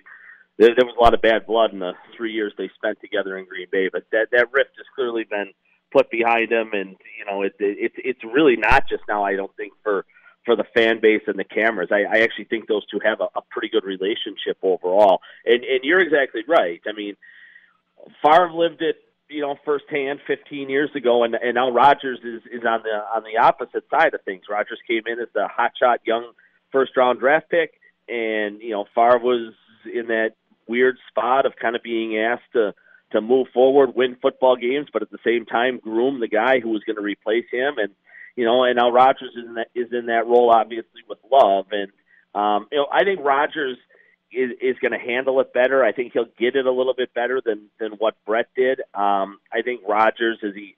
they there was a lot of bad blood in the three years they spent together in Green Bay. But that, that rift has clearly been put behind them, and you know, it, it, it's it's really not just now. I don't think for, for the fan base and the cameras. I, I actually think those two have a, a pretty good relationship overall. And and you're exactly right. I mean, Favre lived it, you know, firsthand fifteen years ago, and, and now Rodgers is, is on the on the opposite side of things. Rodgers came in as the hotshot young first-round draft pick, and, you know, Favre was in that weird spot of kind of being asked to, to move forward, win football games, but at the same time groom the guy who was going to replace him. And, you know, and now Rodgers is in that, is in that role, obviously, with Love. And, um, you know, I think Rodgers is, is going to handle it better. I think he'll get it a little bit better than, than what Brett did. Um, I think Rodgers is he,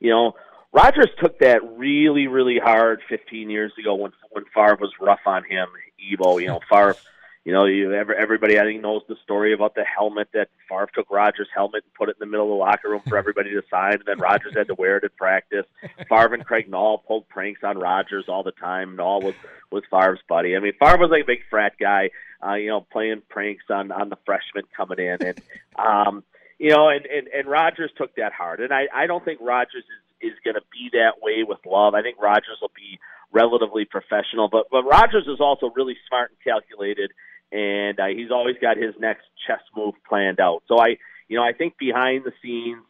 you know, Rodgers took that really, really hard fifteen years ago when, when Favre was rough on him, Evo. You know, Favre, you know, you, everybody, I think, knows the story about the helmet that Favre took Rodgers' helmet and put it in the middle of the locker room for everybody to sign, and then Rodgers had to wear it at practice. Favre and Craig Nall pulled pranks on Rodgers all the time. Nall was, was Favre's buddy. I mean, Favre was like a big frat guy, uh, you know, playing pranks on, on the freshmen coming in. And, um, you know, and, and, and Rodgers took that hard. And I, I don't think Rodgers is, is going to be that way with Love. I think Rodgers will be relatively professional. But, but Rodgers is also really smart and calculated, and uh, he's always got his next chess move planned out. So I, you know, I think behind the scenes,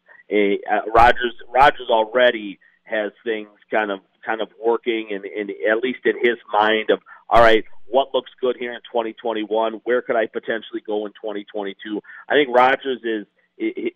uh, Rodgers Rodgers already has things kind of kind of working, and, and at least in his mind of, all right, what looks good here in twenty twenty-one? Where could I potentially go in twenty twenty-two? I think Rodgers is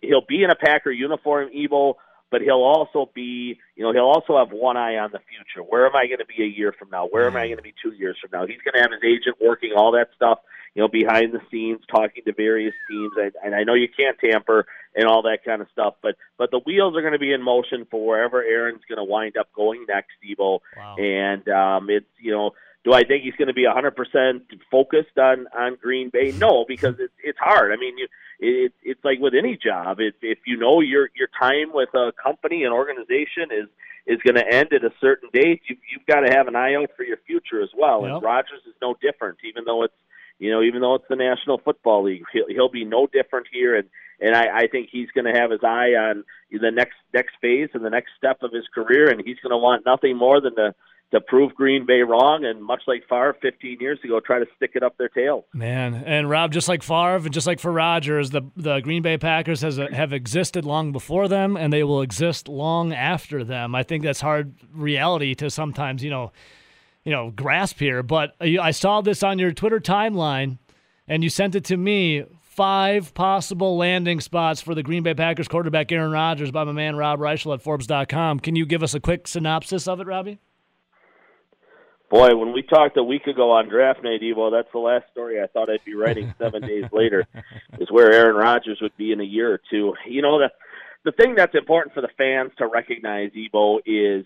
he'll be in a Packer uniform, Evo, but he'll also be, you know, he'll also have one eye on the future. Where am I going to be a year from now? Where am I going to be two years from now? He's going to have his agent working all that stuff, you know, behind the scenes, talking to various teams. And, and I know you can't tamper and all that kind of stuff, but but the wheels are going to be in motion for wherever Aaron's going to wind up going next, Evo. Wow. And um, it's, you know, do I think he's going to be one hundred percent focused on, on Green Bay? No, because it's it's hard. I mean, you, it, it's like with any job. If if you know your your time with a company, an organization is is going to end at a certain date, you, you've got to have an eye out for your future as well. Yep. And Rodgers is no different, even though it's you know even though it's the National Football League, he'll, he'll be no different here. And and I, I think he's going to have his eye on the next next phase and the next step of his career, and he's going to want nothing more than to. to prove Green Bay wrong, and much like Favre fifteen years ago, try to stick it up their tails. Man, and Rob, just like Favre and just like for Rodgers, the, the Green Bay Packers has a, have existed long before them, and they will exist long after them. I think that's hard reality to sometimes, you know, you know, grasp here. But I saw this on your Twitter timeline, and you sent it to me, five possible landing spots for the Green Bay Packers quarterback Aaron Rodgers by my man Rob Reichel at Forbes dot com. Can you give us a quick synopsis of it, Robbie? Boy, when we talked a week ago on draft night, Evo, that's the last story I thought I'd be writing seven days later, is where Aaron Rodgers would be in a year or two. You know, the, the thing that's important for the fans to recognize, Evo, is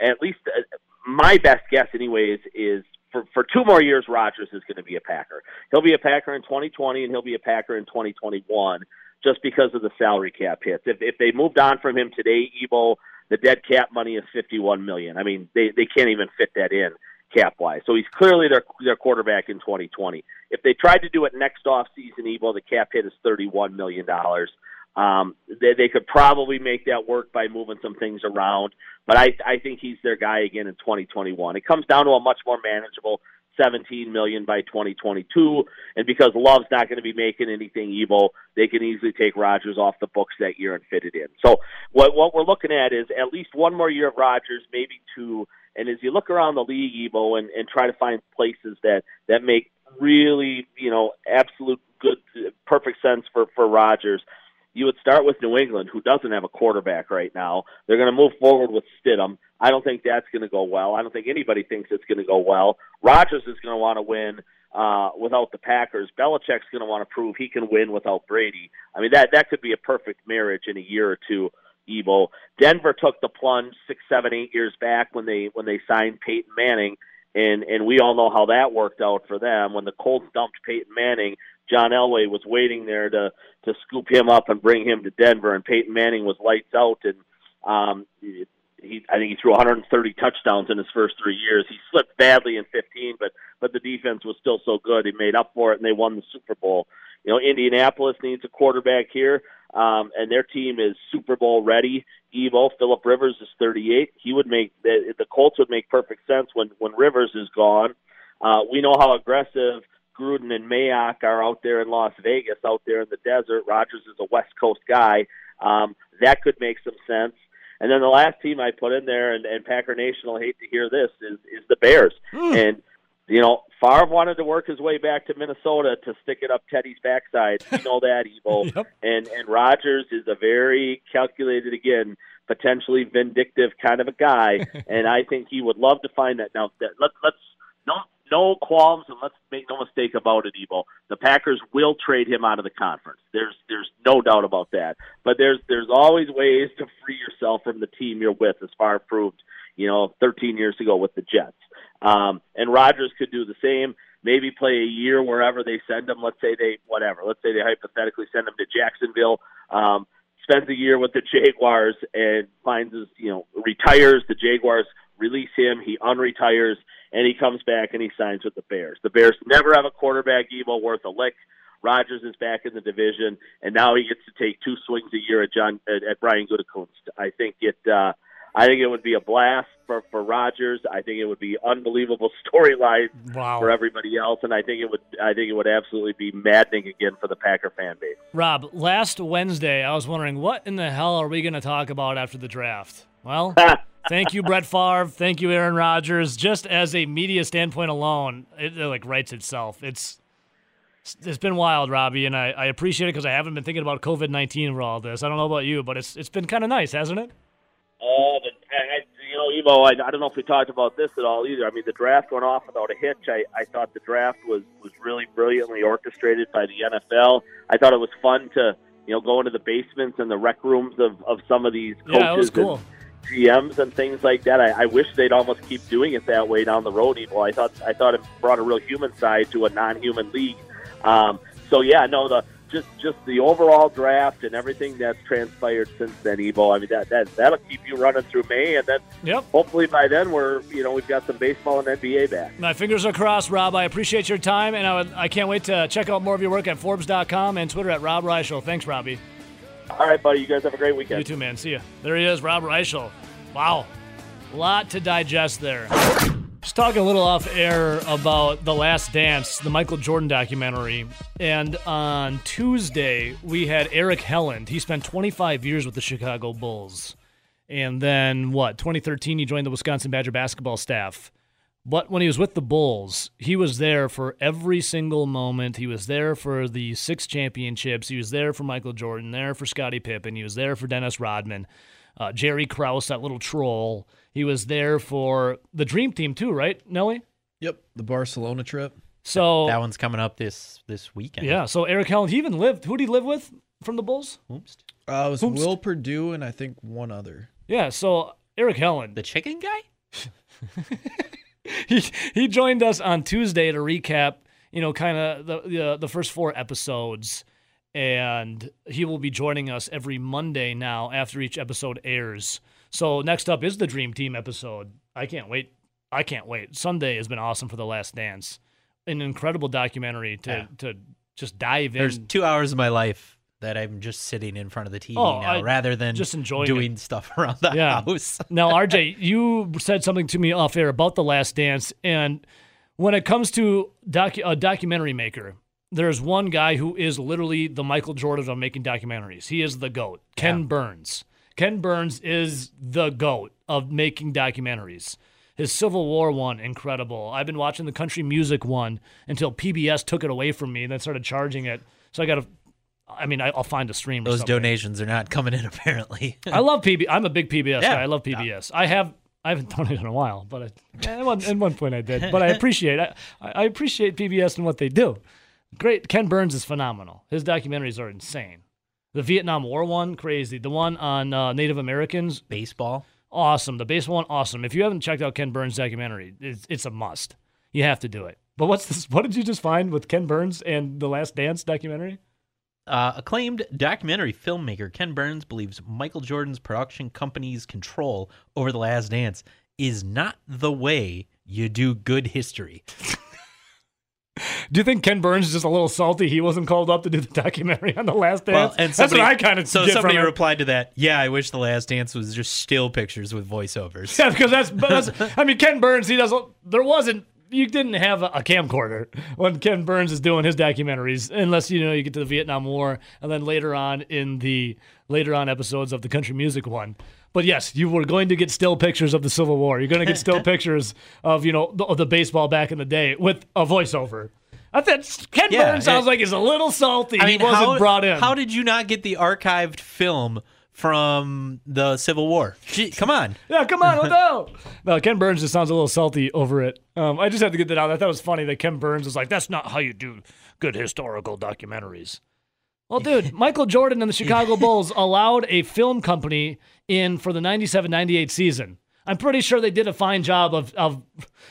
at least uh, my best guess anyways is for, for two more years, Rodgers is going to be a Packer. He'll be a Packer in twenty twenty, and he'll be a Packer in twenty twenty-one just because of the salary cap hits. If, if they moved on from him today, Evo, the dead cap money is fifty-one million dollars. I mean, they, they can't even fit that in cap-wise. So he's clearly their their quarterback in twenty twenty. If they tried to do it next offseason, Evo, the cap hit is thirty-one million dollars. Um, they, they could probably make that work by moving some things around, but I, I think he's their guy again in twenty twenty-one. It comes down to a much more manageable seventeen million dollars by twenty twenty-two, and because Love's not going to be making anything, Evo, they can easily take Rodgers off the books that year and fit it in. So what what we're looking at is at least one more year of Rodgers, maybe two. And as you look around the league, Evo, and, and try to find places that, that make really, you know, absolute good, perfect sense for, for Rodgers, you would start with New England, who doesn't have a quarterback right now. They're going to move forward with Stidham. I don't think that's going to go well. I don't think anybody thinks it's going to go well. Rodgers is going to want to win uh, without the Packers. Belichick's going to want to prove he can win without Brady. I mean, that, that could be a perfect marriage in a year or two. Evo. Denver took the plunge six, seven, eight years back when they when they signed Peyton Manning, and and we all know how that worked out for them. When the Colts dumped Peyton Manning, John Elway was waiting there to to scoop him up and bring him to Denver, and Peyton Manning was lights out, and um, he I think he threw one hundred thirty touchdowns in his first three years. He slipped badly in fifteen, but but the defense was still so good he made up for it, and they won the Super Bowl. You know, Indianapolis needs a quarterback here. Um, and their team is Super Bowl ready. Evo, Phillip Rivers is thirty-eight. He would make the, the Colts would make perfect sense when, when Rivers is gone. Uh, we know how aggressive Gruden and Mayock are out there in Las Vegas, out there in the desert. Rodgers is a West Coast guy. Um, that could make some sense. And then the last team I put in there, and, and Packer Nation will hate to hear this, is is the Bears. Mm. And you know, Favre wanted to work his way back to Minnesota to stick it up Teddy's backside. You know that, Evo. Yep. And and Rodgers is a very calculated, again, potentially vindictive kind of a guy, and I think he would love to find that. Now, that, let, let's no no qualms, and let's make no mistake about it, Evo. The Packers will trade him out of the conference. There's there's no doubt about that. But there's there's always ways to free yourself from the team you're with, as Favre proved, you know, thirteen years ago with the Jets. Um, and Rodgers could do the same, maybe play a year wherever they send him. Let's say they, whatever, let's say they hypothetically send him to Jacksonville, um, spends a year with the Jaguars and finds his, you know, retires. The Jaguars release him. He unretires, and he comes back and he signs with the Bears. The Bears never have a quarterback, Evo, worth a lick. Rodgers is back in the division, and now he gets to take two swings a year at John at, at Brian Gutekunst. I think it. Uh, I think it would be a blast for, for Rodgers. I think it would be unbelievable storyline wow. for everybody else, and I think it would. I think it would absolutely be maddening again for the Packer fan base. Rob, last Wednesday, I was wondering what in the hell are we going to talk about after the draft? Well. Thank you, Brett Favre. Thank you, Aaron Rodgers. Just as a media standpoint alone, it, it like writes itself. It's it's been wild, Robbie, and I, I appreciate it because I haven't been thinking about COVID nineteen for all this. I don't know about you, but it's it's been kind of nice, hasn't it? Oh, uh, you know, Evo, I, I don't know if we talked about this at all either. I mean, the draft went off without a hitch. I, I thought the draft was, was really brilliantly orchestrated by the N F L. I thought it was fun to you know go into the basements and the rec rooms of, of some of these coaches. Yeah, it was cool. And, G Ms and things like that. I, I wish they'd almost keep doing it that way down the road, Evo. I thought I thought it brought a real human side to a non-human league. Um, so yeah, no, the just just the overall draft and everything that's transpired since then, Evo. I mean that that that'll keep you running through May, and then yep. hopefully by then we're you know we've got some baseball and N B A back. My fingers are crossed, Rob. I appreciate your time, and I would, I can't wait to check out more of your work at Forbes dot com and Twitter at Rob Reichel. Thanks, Robbie. All right, buddy. You guys have a great weekend. You too, man. See ya. There he is, Rob Reichel. Wow. A lot to digest there. Just talking a little off air about The Last Dance, the Michael Jordan documentary. And on Tuesday, we had Eric Helland. He spent twenty-five years with the Chicago Bulls. And then, what, twenty thirteen, he joined the Wisconsin Badger basketball staff. But when he was with the Bulls, he was there for every single moment. He was there for the six championships. He was there for Michael Jordan, there for Scottie Pippen. He was there for Dennis Rodman, uh, Jerry Krause, that little troll. He was there for the Dream Team too, right, Nelly? Yep, the Barcelona trip. So That, that one's coming up this, this weekend. Yeah, so Eric Helland, he even lived. Who did he live with from the Bulls? Oops. Uh, it was Oops. Will Perdue and I think one other. Yeah, so Eric Helland. The chicken guy? He he joined us on Tuesday to recap, you know, kind of the, the the first four episodes, and he will be joining us every Monday now after each episode airs. So next up is the Dream Team episode. I can't wait. I can't wait. Sunday has been awesome for The Last Dance. An incredible documentary to, yeah. to just dive in. There's two hours of my life that I'm just sitting in front of the T V oh, now I, rather than just enjoying doing it. Stuff around the yeah. house. Now, R J, you said something to me off air about The Last Dance, and when it comes to docu- a documentary maker, there's one guy who is literally the Michael Jordan of making documentaries. He is the GOAT, Ken yeah. Burns. Ken Burns is the GOAT of making documentaries. His Civil War one, incredible. I've been watching the country music one until P B S took it away from me and then started charging it, so I got to... I mean, I'll find a stream. Those or donations are not coming in, apparently. I love P B S. I'm a big P B S yeah. guy. I love P B S. Yeah. I have. I haven't done it in a while, but I, at, one, at one point I did. But I appreciate. I, I appreciate P B S and what they do. Great. Ken Burns is phenomenal. His documentaries are insane. The Vietnam War one, crazy. The one on uh, Native Americans, baseball, awesome. The baseball one, awesome. If you haven't checked out Ken Burns' documentary, it's, it's a must. You have to do it. But what's this? What did you just find with Ken Burns and The Last Dance documentary? Uh, acclaimed documentary filmmaker Ken Burns believes Michael Jordan's production company's control over The Last Dance is not the way you do good history. Do you think Ken Burns is just a little salty he wasn't called up to do the documentary on The Last Dance? Well, and somebody, that's what I kind of So somebody replied to that, yeah, I wish The Last Dance was just still pictures with voiceovers. Yeah, because that's, that's I mean, Ken Burns, he doesn't, there wasn't, you didn't have a camcorder when Ken Burns is doing his documentaries, unless you know you get to the Vietnam War, and then later on in the later on episodes of the country music one. But yes, you were going to get still pictures of the Civil War. You're going to get still pictures of you know the, of the baseball back in the day with a voiceover. I thought Ken yeah, Burns sounds it, like he's a little salty. I mean, he wasn't how, brought in. How did you not get the archived film from the Civil War? Gee, come on. Yeah, come on, no. No, Ken Burns just sounds a little salty over it. Um, I just had to get that out. I thought it was funny that Ken Burns was like, that's not how you do good historical documentaries. Well, dude, Michael Jordan and the Chicago Bulls allowed a film company in for the ninety-seven ninety-eight season I'm pretty sure they did a fine job of of,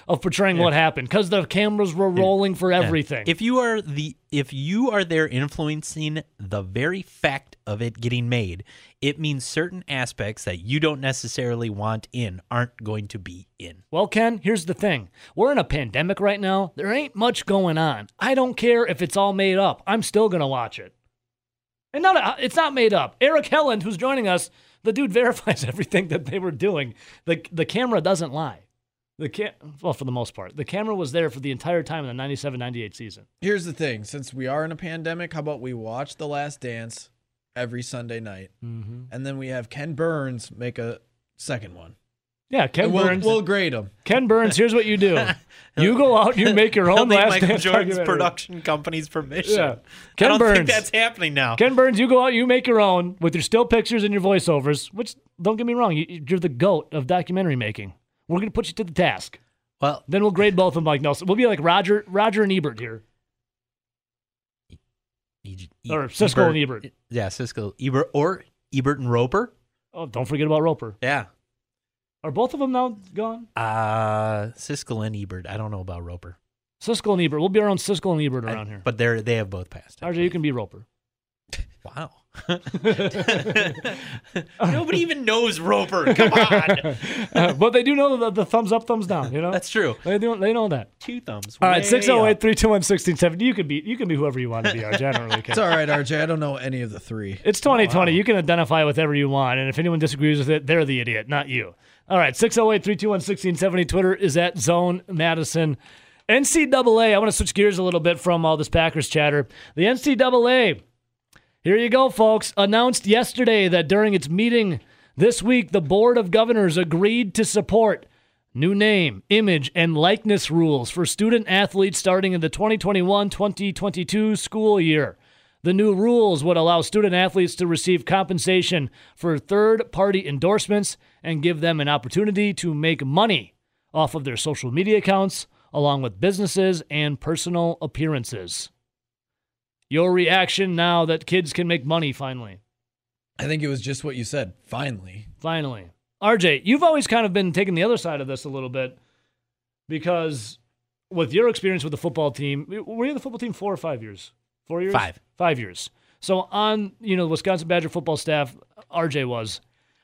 of portraying yeah. what happened because the cameras were rolling yeah. for everything. If you are the if you are there influencing the very fact of it getting made, it means certain aspects that you don't necessarily want in aren't going to be in. Well, Ken, here's the thing. We're in a pandemic right now. There ain't much going on. I don't care if it's all made up. I'm still going to watch it. And not a, it's not made up. Eric Helland, who's joining us, the dude verifies everything that they were doing. The the camera doesn't lie. The ca- Well, for the most part. The camera was there for the entire time in the ninety-seven ninety-eight season. Here's the thing. Since we are in a pandemic, how about we watch The Last Dance every Sunday night, mm-hmm. and then we have Ken Burns make a second one. Yeah, Ken we'll, Burns. We'll grade him. Ken Burns, here's what you do. You go out, you make your own Last Dance. Michael Jordan's production company's permission. Yeah. Ken I don't Burns, think that's happening now. Ken Burns, you go out, you make your own with your still pictures and your voiceovers, which, don't get me wrong, you, you're the GOAT of documentary making. We're going to put you to the task. Well, then we'll grade both of them like Nelson. We'll be like Roger Roger and Ebert here. E- e- or Siskel and Ebert. E- yeah, Siskel, Ebert, or Ebert and Roper. Oh, don't forget about Roper. Yeah. Are both of them now gone? Uh, Siskel and Ebert. I don't know about Roper. Siskel and Ebert. We'll be around Siskel and Ebert around I, here. But they they have both passed. R J, you can be Roper. Wow. Nobody even knows Roper. Come on. Uh, but they do know the, the thumbs up, thumbs down. You know that's true. They do, They know that. Two thumbs. All right, six oh eight, three two one, one six seven oh. You could be. You can be whoever you want to be. R J, I don't really care. It's all right, R J. I don't know any of the three. It's twenty twenty. Wow. You can identify with whoever you want, and if anyone disagrees with it, they're the idiot, not you. All right, six oh eight, three two one, one six seven oh. Twitter is at Zone Madison. N C double A. I want to switch gears a little bit from all this Packers chatter. The N C double A. Here you go, folks. Announced yesterday that during its meeting this week, the Board of Governors agreed to support new name, image, and likeness rules for student athletes starting in the twenty twenty-one twenty twenty-two school year. The new rules would allow student athletes to receive compensation for third-party endorsements and give them an opportunity to make money off of their social media accounts, along with businesses and personal appearances. Your reaction now that kids can make money finally. I think it was just what you said. Finally. Finally. R J, you've always kind of been taking the other side of this a little bit because with your experience with the football team, were you in the football team four or five years? Four years? Five. Five years. So on, you know, the Wisconsin Badger football staff, R J was.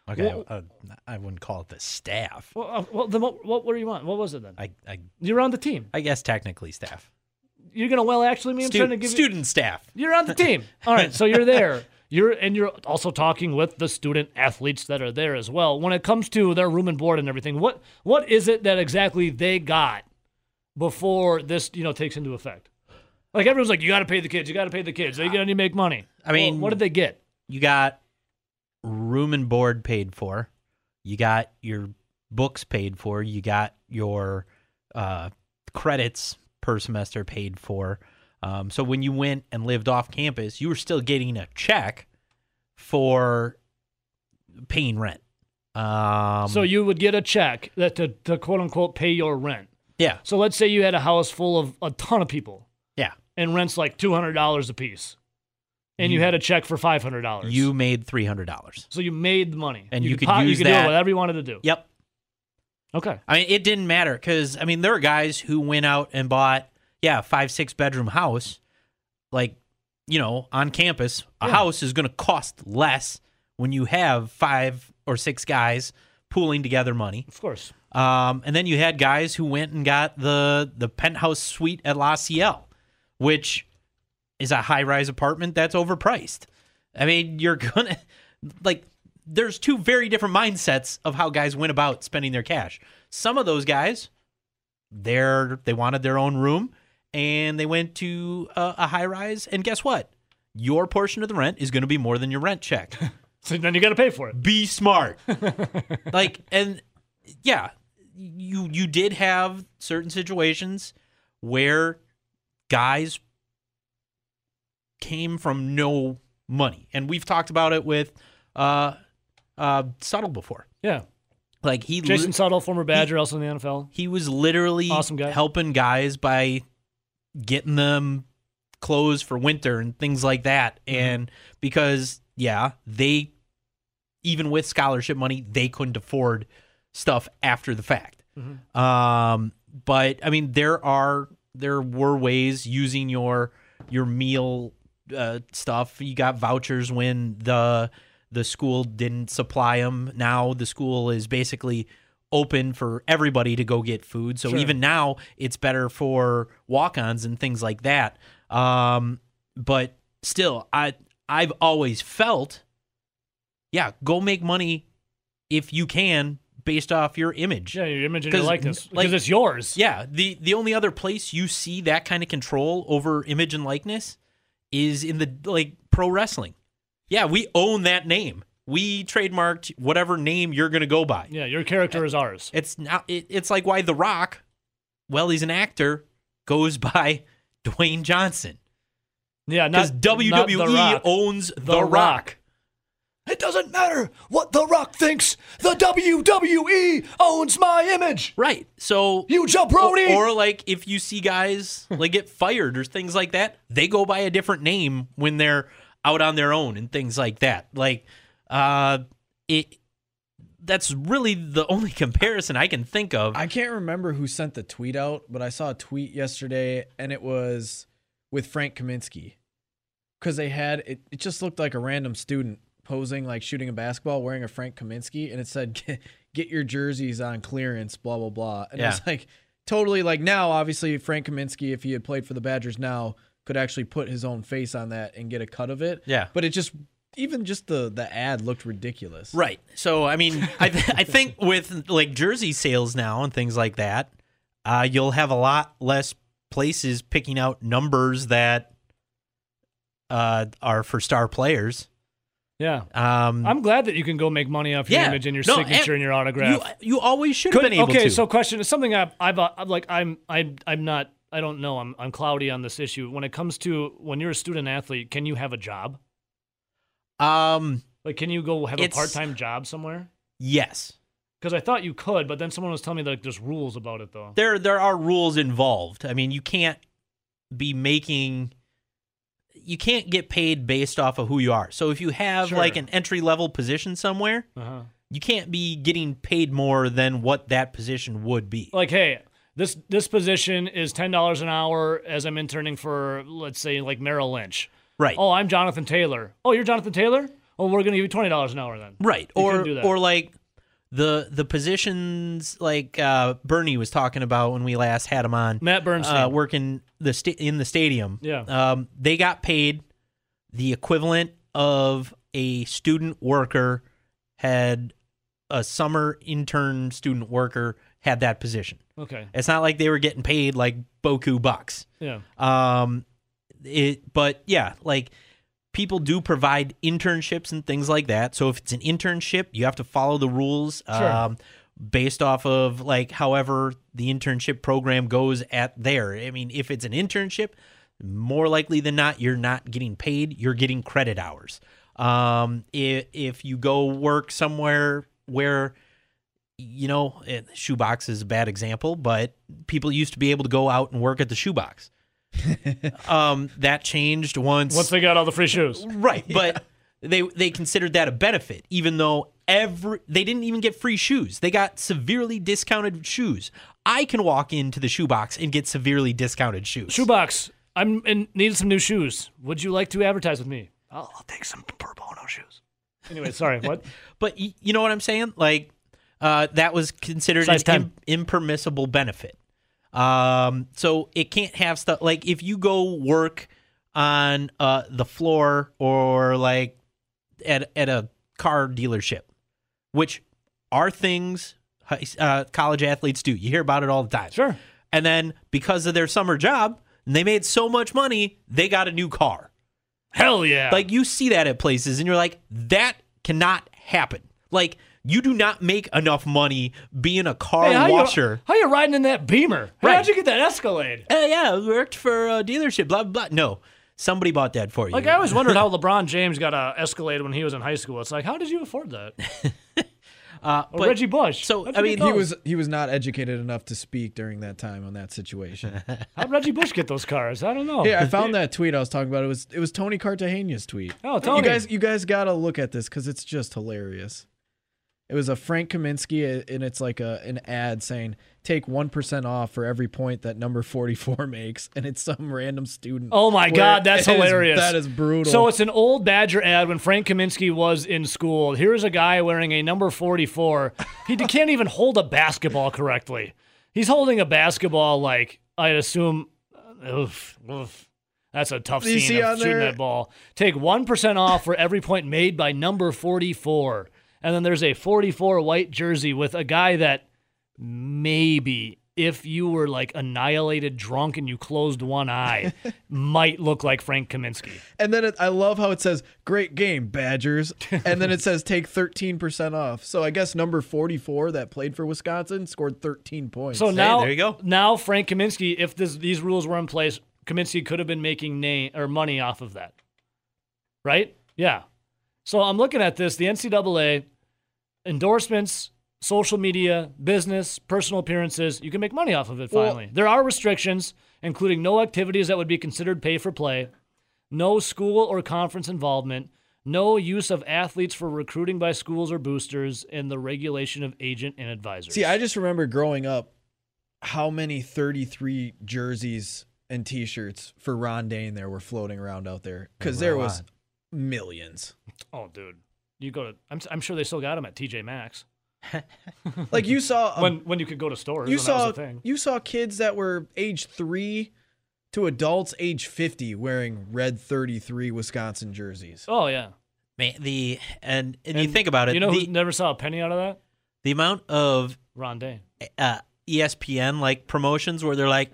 Okay, well, uh, I wouldn't call it the staff. Well, uh, well then what, what were you on? What was it then? I, I, You're on the team. I guess technically staff. You're gonna well actually mean Stu- trying to give student you- staff. You're on the team. All right, so you're there. You're and you're also talking with the student athletes that are there as well. When it comes to their room and board and everything, what what is it that exactly they got before this, you know, takes into effect? Like everyone's like, you got to pay the kids. You got to pay the kids. They're gonna need to make money. I mean, well, what did they get? You got room and board paid for. You got your books paid for. You got your uh, credits per semester paid for. Um, so when you went and lived off campus, you were still getting a check for paying rent. Um, so you would get a check that to, to quote unquote pay your rent. Yeah. So let's say you had a house full of a ton of people. Yeah. And rent's like two hundred dollars a piece. And you, you had a check for five hundred dollars. You made three hundred dollars. So you made the money. And you, you could pop, use you could that. do whatever you wanted to do. Yep. Okay. I mean, it didn't matter because, I mean, there are guys who went out and bought, yeah, five, six bedroom house. Like, you know, on campus, a yeah. house is going to cost less when you have five or six guys pooling together money. Of course. Um, and then you had guys who went and got the, the penthouse suite at La Ciel, which is a high-rise apartment that's overpriced. I mean, you're going to, like... There's two very different mindsets of how guys went about spending their cash. Some of those guys, they're, they wanted their own room, and they went to a, a high-rise, and guess what? Your portion of the rent is going to be more than your rent check. So then you got to pay for it. Be smart. Like, and yeah, you you did have certain situations where guys came from no money, and we've talked about it with... Uh, Uh, Suttle before. Yeah. Like he Jason li- Suttle, former Badger, he, also in the N F L. He was literally awesome guy. helping guys by getting them clothes for winter and things like that. Mm-hmm. And because, yeah, they, even with scholarship money, they couldn't afford stuff after the fact. Mm-hmm. Um, but I mean, there are there were ways using your your meal uh, stuff. You got vouchers when the the school didn't supply them. Now the school is basically open for everybody to go get food. So sure. even now it's better for walk-ons and things like that. Um, but still, I I've always felt, yeah, go make money if you can based off your image. Yeah, your image and your likeness. Because like, it's yours. Yeah. The the only other place you see that kind of control over image and likeness is in the like pro wrestling. Yeah, we own that name. We trademarked whatever name you're going to go by. Yeah, your character is ours. It's not. It, it's like why The Rock, well, he's an actor, goes by Dwayne Johnson. Yeah, because W W E not the owns The, the Rock. Rock. It doesn't matter what The Rock thinks. The W W E owns my image. Right. So you jabroni. Or, or like if you see guys like get fired or things like that, they go by a different name when they're out on their own and things like that. Like uh, it. That's really the only comparison I can think of. I can't remember who sent the tweet out, but I saw a tweet yesterday, and it was with Frank Kaminsky, because they had it, it just looked like a random student posing, like shooting a basketball, wearing a Frank Kaminsky, and it said, get, get your jerseys on clearance, blah, blah, blah. And yeah. It was like, totally, like now, obviously, Frank Kaminsky, if he had played for the Badgers now, could actually put his own face on that and get a cut of it. Yeah. But it just, even just the, the ad looked ridiculous. Right. So, I mean, I, th- I think with like jersey sales now and things like that, uh, you'll have a lot less places picking out numbers that uh, are for star players. Yeah. Um, I'm glad that you can go make money off your yeah, image and your no, signature and, and your autograph. You, you always should have been able okay, to. Okay, so question is something I've, I've, I've like, I'm, I'm, I'm not, I don't know. I'm, I'm cloudy on this issue. When it comes to when you're a student athlete, can you have a job? Um, like, can you go have a part-time job somewhere? Yes. Because I thought you could, but then someone was telling me that, like, there's rules about it, though. There, there are rules involved. I mean, you can't be making, you can't get paid based off of who you are. So if you have sure. like an entry-level position somewhere, uh-huh. you can't be getting paid more than what that position would be. Like, hey, this this position is ten dollars an hour as I'm interning for, let's say, like Merrill Lynch. Right. Oh, I'm Jonathan Taylor. Oh, you're Jonathan Taylor? Oh, we're going to give you twenty dollars an hour then. Right. You or do that. Or like. The the positions like uh, Bernie was talking about when we last had him on, Matt Bernstein uh, working the sta- in the stadium. Yeah, um, they got paid the equivalent of a student worker had a summer intern student worker had that position. Okay, it's not like they were getting paid like Boku bucks. Yeah. Um, it but yeah like. People do provide internships and things like that. So if it's an internship, you have to follow the rules sure. um, based off of like however the internship program goes at there. I mean, if it's an internship, more likely than not, you're not getting paid. You're getting credit hours. Um, if, if you go work somewhere where, you know, shoebox is a bad example, but people used to be able to go out and work at the shoebox. um, that changed once. Once they got all the free shoes, right? Yeah. But they they considered that a benefit, even though every they didn't even get free shoes. They got severely discounted shoes. I can walk into the shoebox and get severely discounted shoes. Shoebox, I'm in need of some new shoes. Would you like to advertise with me? I'll, I'll take some pro bono shoes. Anyway, sorry. What? But you, you know what I'm saying? Like uh, that was considered Size an im- impermissible benefit. Um, so it can't have stuff like if you go work on, uh, the floor or like at, at a car dealership, which are things, uh, college athletes do. You hear about it all the time. Sure. And then because of their summer job and they made so much money, they got a new car. Hell yeah. Like you see that at places and you're like, that cannot happen. Like, you do not make enough money being a car hey, how washer. You, how you riding in that Beamer? Hey, right. How'd you get that Escalade? Uh, yeah, it worked for a dealership, blah, blah. No, somebody bought that for you. Like, I always wondered how LeBron James got an Escalade when he was in high school. It's like, how did you afford that? uh, or but, Reggie Bush. So I mean, he was he was not educated enough to speak during that time on that situation. How'd Reggie Bush get those cars? I don't know. Yeah, I found that tweet I was talking about. It was, it was Tony Cartagena's tweet. Oh, Tony. You guys, you guys got to look at this because it's just hilarious. It was a Frank Kaminsky, and it's like a an ad saying, take one percent off for every point that number forty-four makes, and it's some random student. Oh, my God, that's hilarious. Is, that is brutal. So it's an old Badger ad when Frank Kaminsky was in school. Here's a guy wearing a number forty-four. He can't even hold a basketball correctly. He's holding a basketball like, I'd assume, oof, oof. That's a tough scene of shooting that ball. Take one percent off for every point made by number forty-four. And then there's a forty-four white jersey with a guy that maybe if you were like annihilated drunk and you closed one eye might look like Frank Kaminsky. And then it, I love how it says, great game, Badgers. And then it says, take thirteen percent off. So I guess number forty-four that played for Wisconsin scored thirteen points. So now, hey, there you go. Now Frank Kaminsky, if this, these rules were in place, Kaminsky could have been making name or money off of that. Right? Yeah. So I'm looking at this, the N C double A, endorsements, social media, business, personal appearances, you can make money off of it finally. Well, there are restrictions, including no activities that would be considered pay for play, no school or conference involvement, no use of athletes for recruiting by schools or boosters, and the regulation of agent and advisors. See, I just remember growing up how many thirty-three jerseys and T-shirts for Ron Dayne there were floating around out there because there was millions. Oh, dude. You go to, I'm, I'm sure they still got them at T J Maxx. Like you saw um, when when you could go to stores. You saw that was a thing. You saw kids that were age three to adults age fifty wearing red thirty-three Wisconsin jerseys. Oh yeah, man. The and, and, and you think about it. You know the, who never saw a penny out of that? The amount of Ron Dayne, uh, E S P N like promotions where they're like,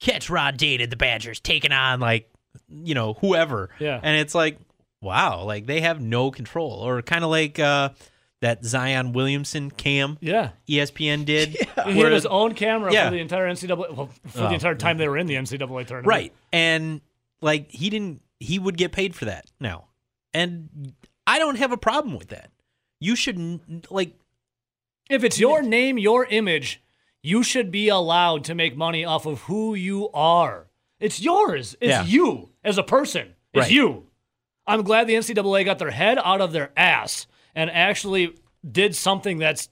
catch Ron Dayne at the Badgers taking on like you know whoever. Yeah, and it's like wow, like they have no control or kind of like. Uh, That Zion Williamson cam, yeah, E S P N did. Yeah. He had his own camera yeah. for the entire N C double A, well, for oh, the entire time they were in the N C double A tournament, right? And like he didn't, he would get paid for that now, and I don't have a problem with that. You shouldn't like if it's your name, your image, you should be allowed to make money off of who you are. It's yours. It's yeah. you as a person. It's right. you. I'm glad the N C double A got their head out of their ass. And actually did something that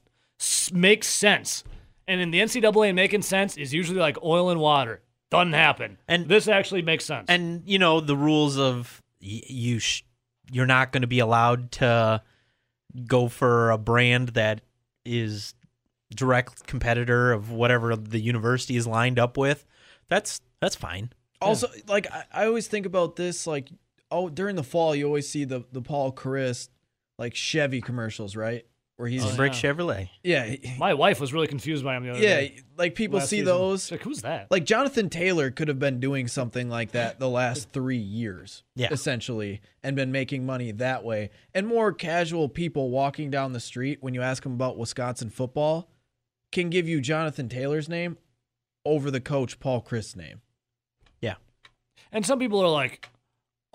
makes sense. And in the N C double A, making sense is usually like oil and water. Doesn't happen. And this actually makes sense. And, you know, the rules of you sh- you're not going to be allowed to go for a brand that is direct competitor of whatever the university is lined up with. That's that's fine. Also, yeah. like, I, I always think about this, like, oh, during the fall, you always see the, the Paul Chryst. Like Chevy commercials, right? Where he's oh, yeah. Brick Chevrolet. Yeah. He, My wife was really confused by him the other yeah, day. Yeah, like people see season. Those. Like, who's that? Like Jonathan Taylor could have been doing something like that the last three years, yeah. essentially, and been making money that way. And more casual people walking down the street, when you ask them about Wisconsin football, can give you Jonathan Taylor's name over the coach Paul Chryst's name. Yeah. And some people are like,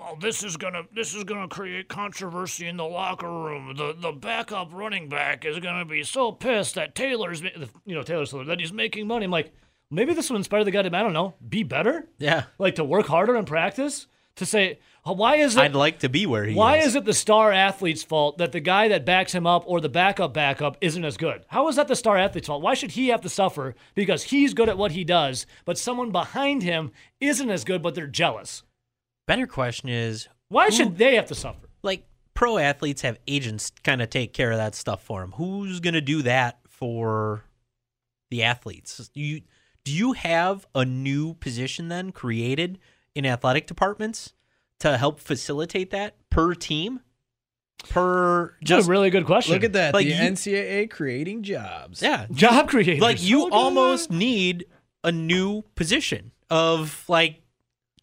oh, this is gonna this is gonna create controversy in the locker room. The the backup running back is gonna be so pissed that Taylor's you know Taylor Swift, that he's making money. I'm like, maybe this will inspire the guy to I don't know be better. Yeah, like to work harder and practice to say oh, why is it I'd like to be where he. Why is. is it the star athlete's fault that the guy that backs him up or the backup backup isn't as good? How is that the star athlete's fault? Why should he have to suffer because he's good at what he does, but someone behind him isn't as good, but they're jealous? Better question is why who, should they have to suffer? Like pro athletes have agents kind of take care of that stuff for them. Who's gonna do that for the athletes? Do you do you have a new position then created in athletic departments to help facilitate that per team? Per just That's a really good question. Look at that, like the you, N C double A creating jobs. Yeah, job creators. Like you so almost need a new position of like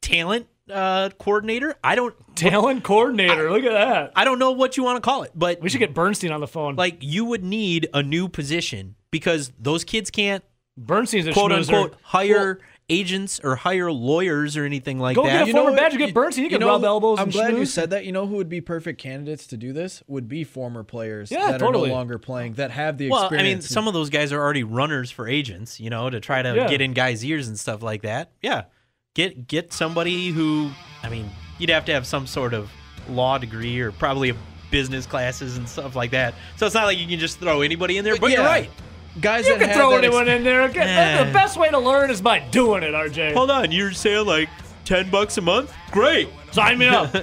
talent. Uh, coordinator, I don't talent coordinator. I, look at that. I don't know what you want to call it, but we should get Bernstein on the phone. Like you would need a new position because those kids can't Bernstein's a quote schmoozer. Unquote hire well, agents or hire lawyers or anything like Go that. Go get a you former Badger, get Bernstein. You, you can know, rub elbows. I'm and glad schmooze. You said that. You know who would be perfect candidates to do this would be former players yeah, that totally. Are no longer playing that have the well, experience. Well, I mean, some of those guys are already runners for agents. You know, to try to yeah. get in guys' ears and stuff like that. Yeah. Get get somebody who, I mean, you'd have to have some sort of law degree or probably a business classes and stuff like that. So it's not like you can just throw anybody in there, but, but yeah. you're right. Guys, you can throw anyone in there. Nah. The best way to learn is by doing it, R J. Hold on, you're saying like ten bucks a month? Great. Sign me up.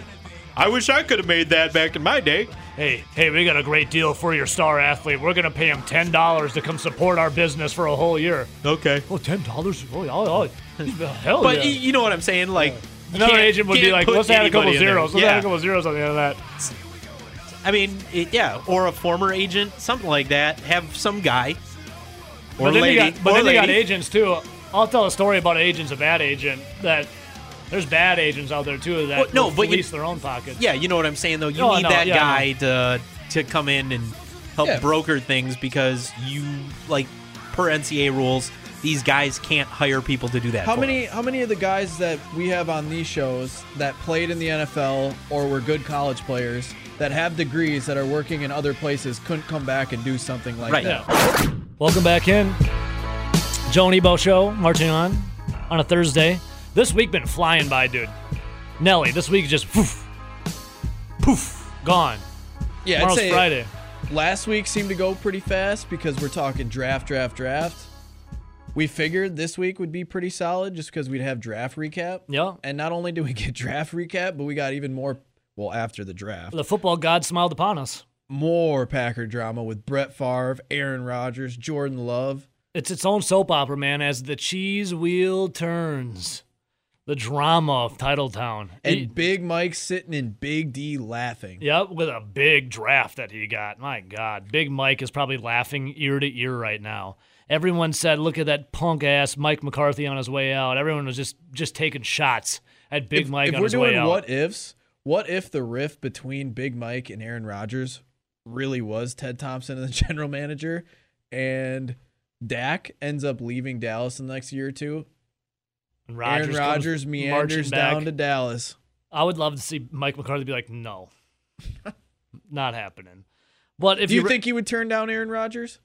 I wish I could have made that back in my day. Hey, hey, we got a great deal for your star athlete. We're going to pay him ten dollars to come support our business for a whole year. Okay. Oh, ten dollars? Oh, oh, oh. Hell but yeah. you know what I'm saying? Like, yeah. Another agent would be like, let's add a couple zeros. Let's yeah. add a couple zeros on the end of that. I mean, it, yeah, or a former agent, something like that. Have some guy. Or but then lady. You got, but then lady. You got agents, too. I'll tell a story about agents, a bad agent, that there's bad agents out there, too, that well, no, but police you, their own pockets. Yeah, you know what I'm saying, though? You no, need no, that yeah, guy no. to to come in and help yeah. broker things because you, like, per N C A A rules, these guys can't hire people to do that. How for many them. How many of the guys that we have on these shows that played in the N F L or were good college players that have degrees that are working in other places couldn't come back and do something like right. that? Yeah. Welcome back in. Joe and Ebo Show, marching on on a Thursday. This week been flying by, dude. Nelly, this week just poof, poof, gone. Yeah, tomorrow's I'd say Friday. Last week seemed to go pretty fast because we're talking draft, draft, draft. We figured this week would be pretty solid just because we'd have draft recap. Yeah. And not only do we get draft recap, but we got even more, well, after the draft. The football god smiled upon us. More Packer drama with Brett Favre, Aaron Rodgers, Jordan Love. It's its own soap opera, man, as the cheese wheel turns. The drama of Titletown. And he, Big Mike sitting in Big D laughing. Yep, with a big draft that he got. My God. Big Mike is probably laughing ear to ear right now. Everyone said, look at that punk-ass Mike McCarthy on his way out. Everyone was just, just taking shots at Big if, Mike if on his way out. If we're doing what-ifs, what if the rift between Big Mike and Aaron Rodgers really was Ted Thompson and the general manager, and Dak ends up leaving Dallas in the next year or two. And Rodgers Aaron Rodgers meanders down to Dallas. I would love to see Mike McCarthy be like, no, not happening. But if Do you, you re- think he would turn down Aaron Rodgers?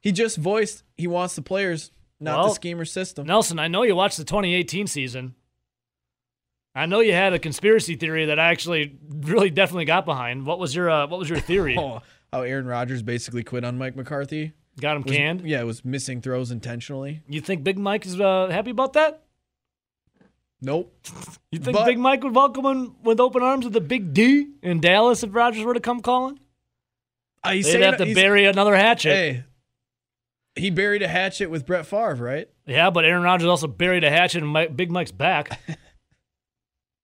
He just voiced he wants the players, not well, the scheme or system. Nelson, I know you watched the twenty eighteen season. I know you had a conspiracy theory that I actually really definitely got behind. What was your uh, what was your theory? Oh, how Aaron Rodgers basically quit on Mike McCarthy. Got him was, canned? Yeah, it was missing throws intentionally. You think Big Mike is uh, happy about that? Nope. You think but, Big Mike would welcome him with open arms with the Big D in Dallas if Rodgers were to come calling? Uh, he's They'd saying, have to he's, bury another hatchet. Hey, he buried a hatchet with Brett Favre, right? Yeah, but Aaron Rodgers also buried a hatchet in Mike, Big Mike's back.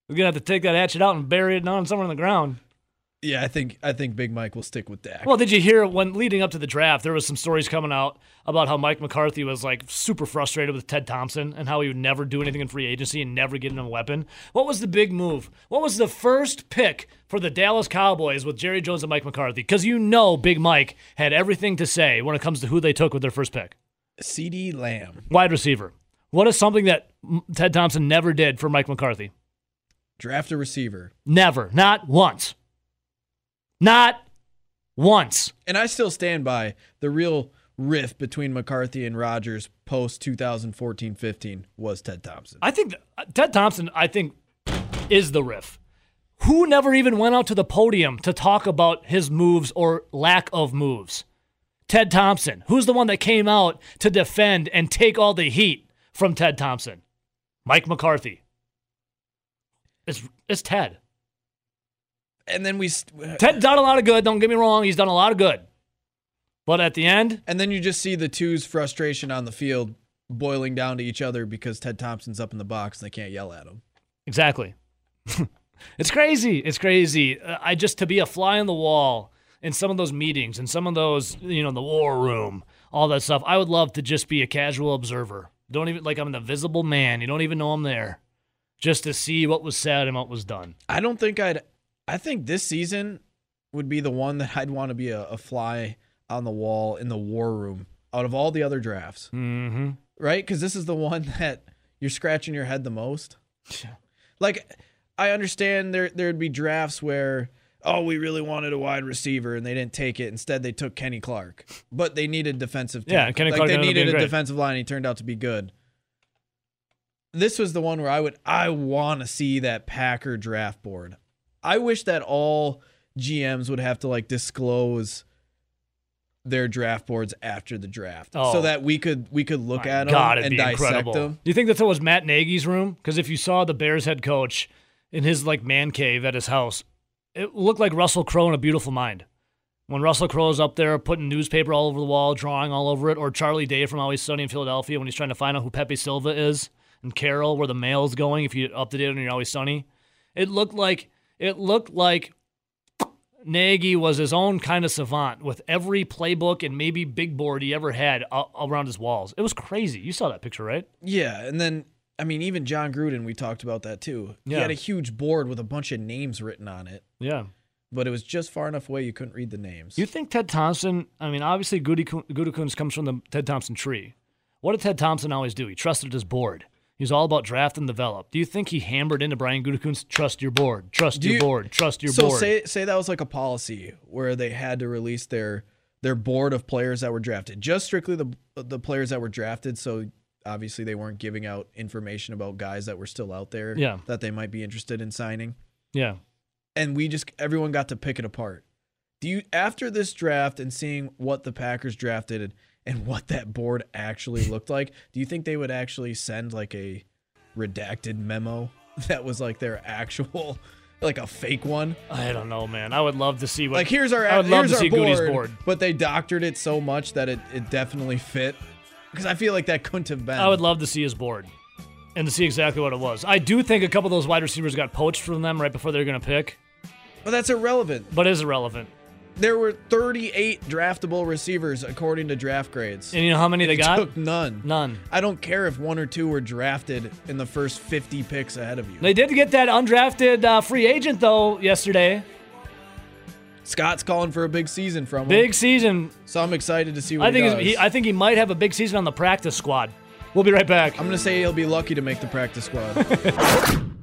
We're gonna have to take that hatchet out and bury it down somewhere on the ground. Yeah, I think I think Big Mike will stick with Dak. Well, did you hear when leading up to the draft, there was some stories coming out about how Mike McCarthy was like super frustrated with Ted Thompson and how he would never do anything in free agency and never get him a weapon. What was the big move? What was the first pick for the Dallas Cowboys with Jerry Jones and Mike McCarthy? Because you know Big Mike had everything to say when it comes to who they took with their first pick. CeeDee Lamb. Wide receiver. What is something that Ted Thompson never did for Mike McCarthy? Draft a receiver. Never. Not once. Not once. And I still stand by the real rift between McCarthy and Rodgers post two thousand fourteen fifteen was Ted Thompson. I think th- Ted Thompson, I think, is the rift. Who never even went out to the podium to talk about his moves or lack of moves? Ted Thompson. Who's the one that came out to defend and take all the heat from Ted Thompson? Mike McCarthy. It's it's Ted. And then we st- Ted's done a lot of good. Don't get me wrong; he's done a lot of good. But at the end, and then you just see the two's frustration on the field boiling down to each other because Ted Thompson's up in the box and they can't yell at him. Exactly. It's crazy. It's crazy. I just to be a fly on the wall in some of those meetings and some of those, you know, the war room, all that stuff. I would love to just be a casual observer. Don't even like I'm an invisible man. You don't even know I'm there. Just to see what was said and what was done. I don't think I'd – I think this season would be the one that I'd want to be a, a fly on the wall in the war room out of all the other drafts. Mm-hmm. Right? Because this is the one that you're scratching your head the most. Like, I understand there there'd be drafts where, oh, we really wanted a wide receiver, and they didn't take it. Instead, they took Kenny Clark. But they needed defensive tackle. Yeah, Kenny like, Clark They needed a great. defensive line, and he turned out to be good. This was the one where I would I want to see that Packer draft board. I wish that all G Ms would have to like disclose their draft boards after the draft, oh, so that we could we could look at God, them and dissect incredible. them. Do you think that was Matt Nagy's room? Because if you saw the Bears head coach in his like man cave at his house, it looked like Russell Crowe in A Beautiful Mind. When Russell Crowe's up there putting newspaper all over the wall, drawing all over it, or Charlie Day from Always Sunny in Philadelphia when he's trying to find out who Pepe Silva is and Carol, where the mail's going, if you're up to date and you're Always Sunny. It looked like it looked like Nagy was his own kind of savant with every playbook and maybe big board he ever had around his walls. It was crazy. You saw that picture, right? Yeah, and then, I mean, even John Gruden, we talked about that too. Yeah. He had a huge board with a bunch of names written on it. Yeah. But it was just far enough away you couldn't read the names. You think Ted Thompson, I mean, obviously Gutekunst comes from the Ted Thompson tree. What did Ted Thompson always do? He trusted his board. He was all about draft and develop. Do you think he hammered into Brian Gutekunst, trust your board, trust you, your board, trust your so board? So say say that was like a policy where they had to release their their board of players that were drafted, just strictly the the players that were drafted. So obviously they weren't giving out information about guys that were still out there yeah. that they might be interested in signing. Yeah. And we just, everyone got to pick it apart. Do you, after this draft and seeing what the Packers drafted and what that board actually looked like, do you think they would actually send like a redacted memo that was like their actual, like a fake one? I don't know, man. I would love to see what. Like here's our, I would love to see Goody's board, but they doctored it so much that it, it definitely fit. Because I feel like that couldn't have been. I would love to see his board and to see exactly what it was. I do think a couple of those wide receivers got poached from them right before they were going to pick. But that's irrelevant. But it is irrelevant. There were thirty-eight draftable receivers according to draft grades. And you know how many they got? Took none. None. I don't care if one or two were drafted in the first fifty picks ahead of you. They did get that undrafted uh, free agent, though, yesterday. Scott's calling for a big season from him. Big season. So I'm excited to see what I think he does. He, I think he might have a big season on the practice squad. We'll be right back. I'm going to say he'll be lucky to make the practice squad.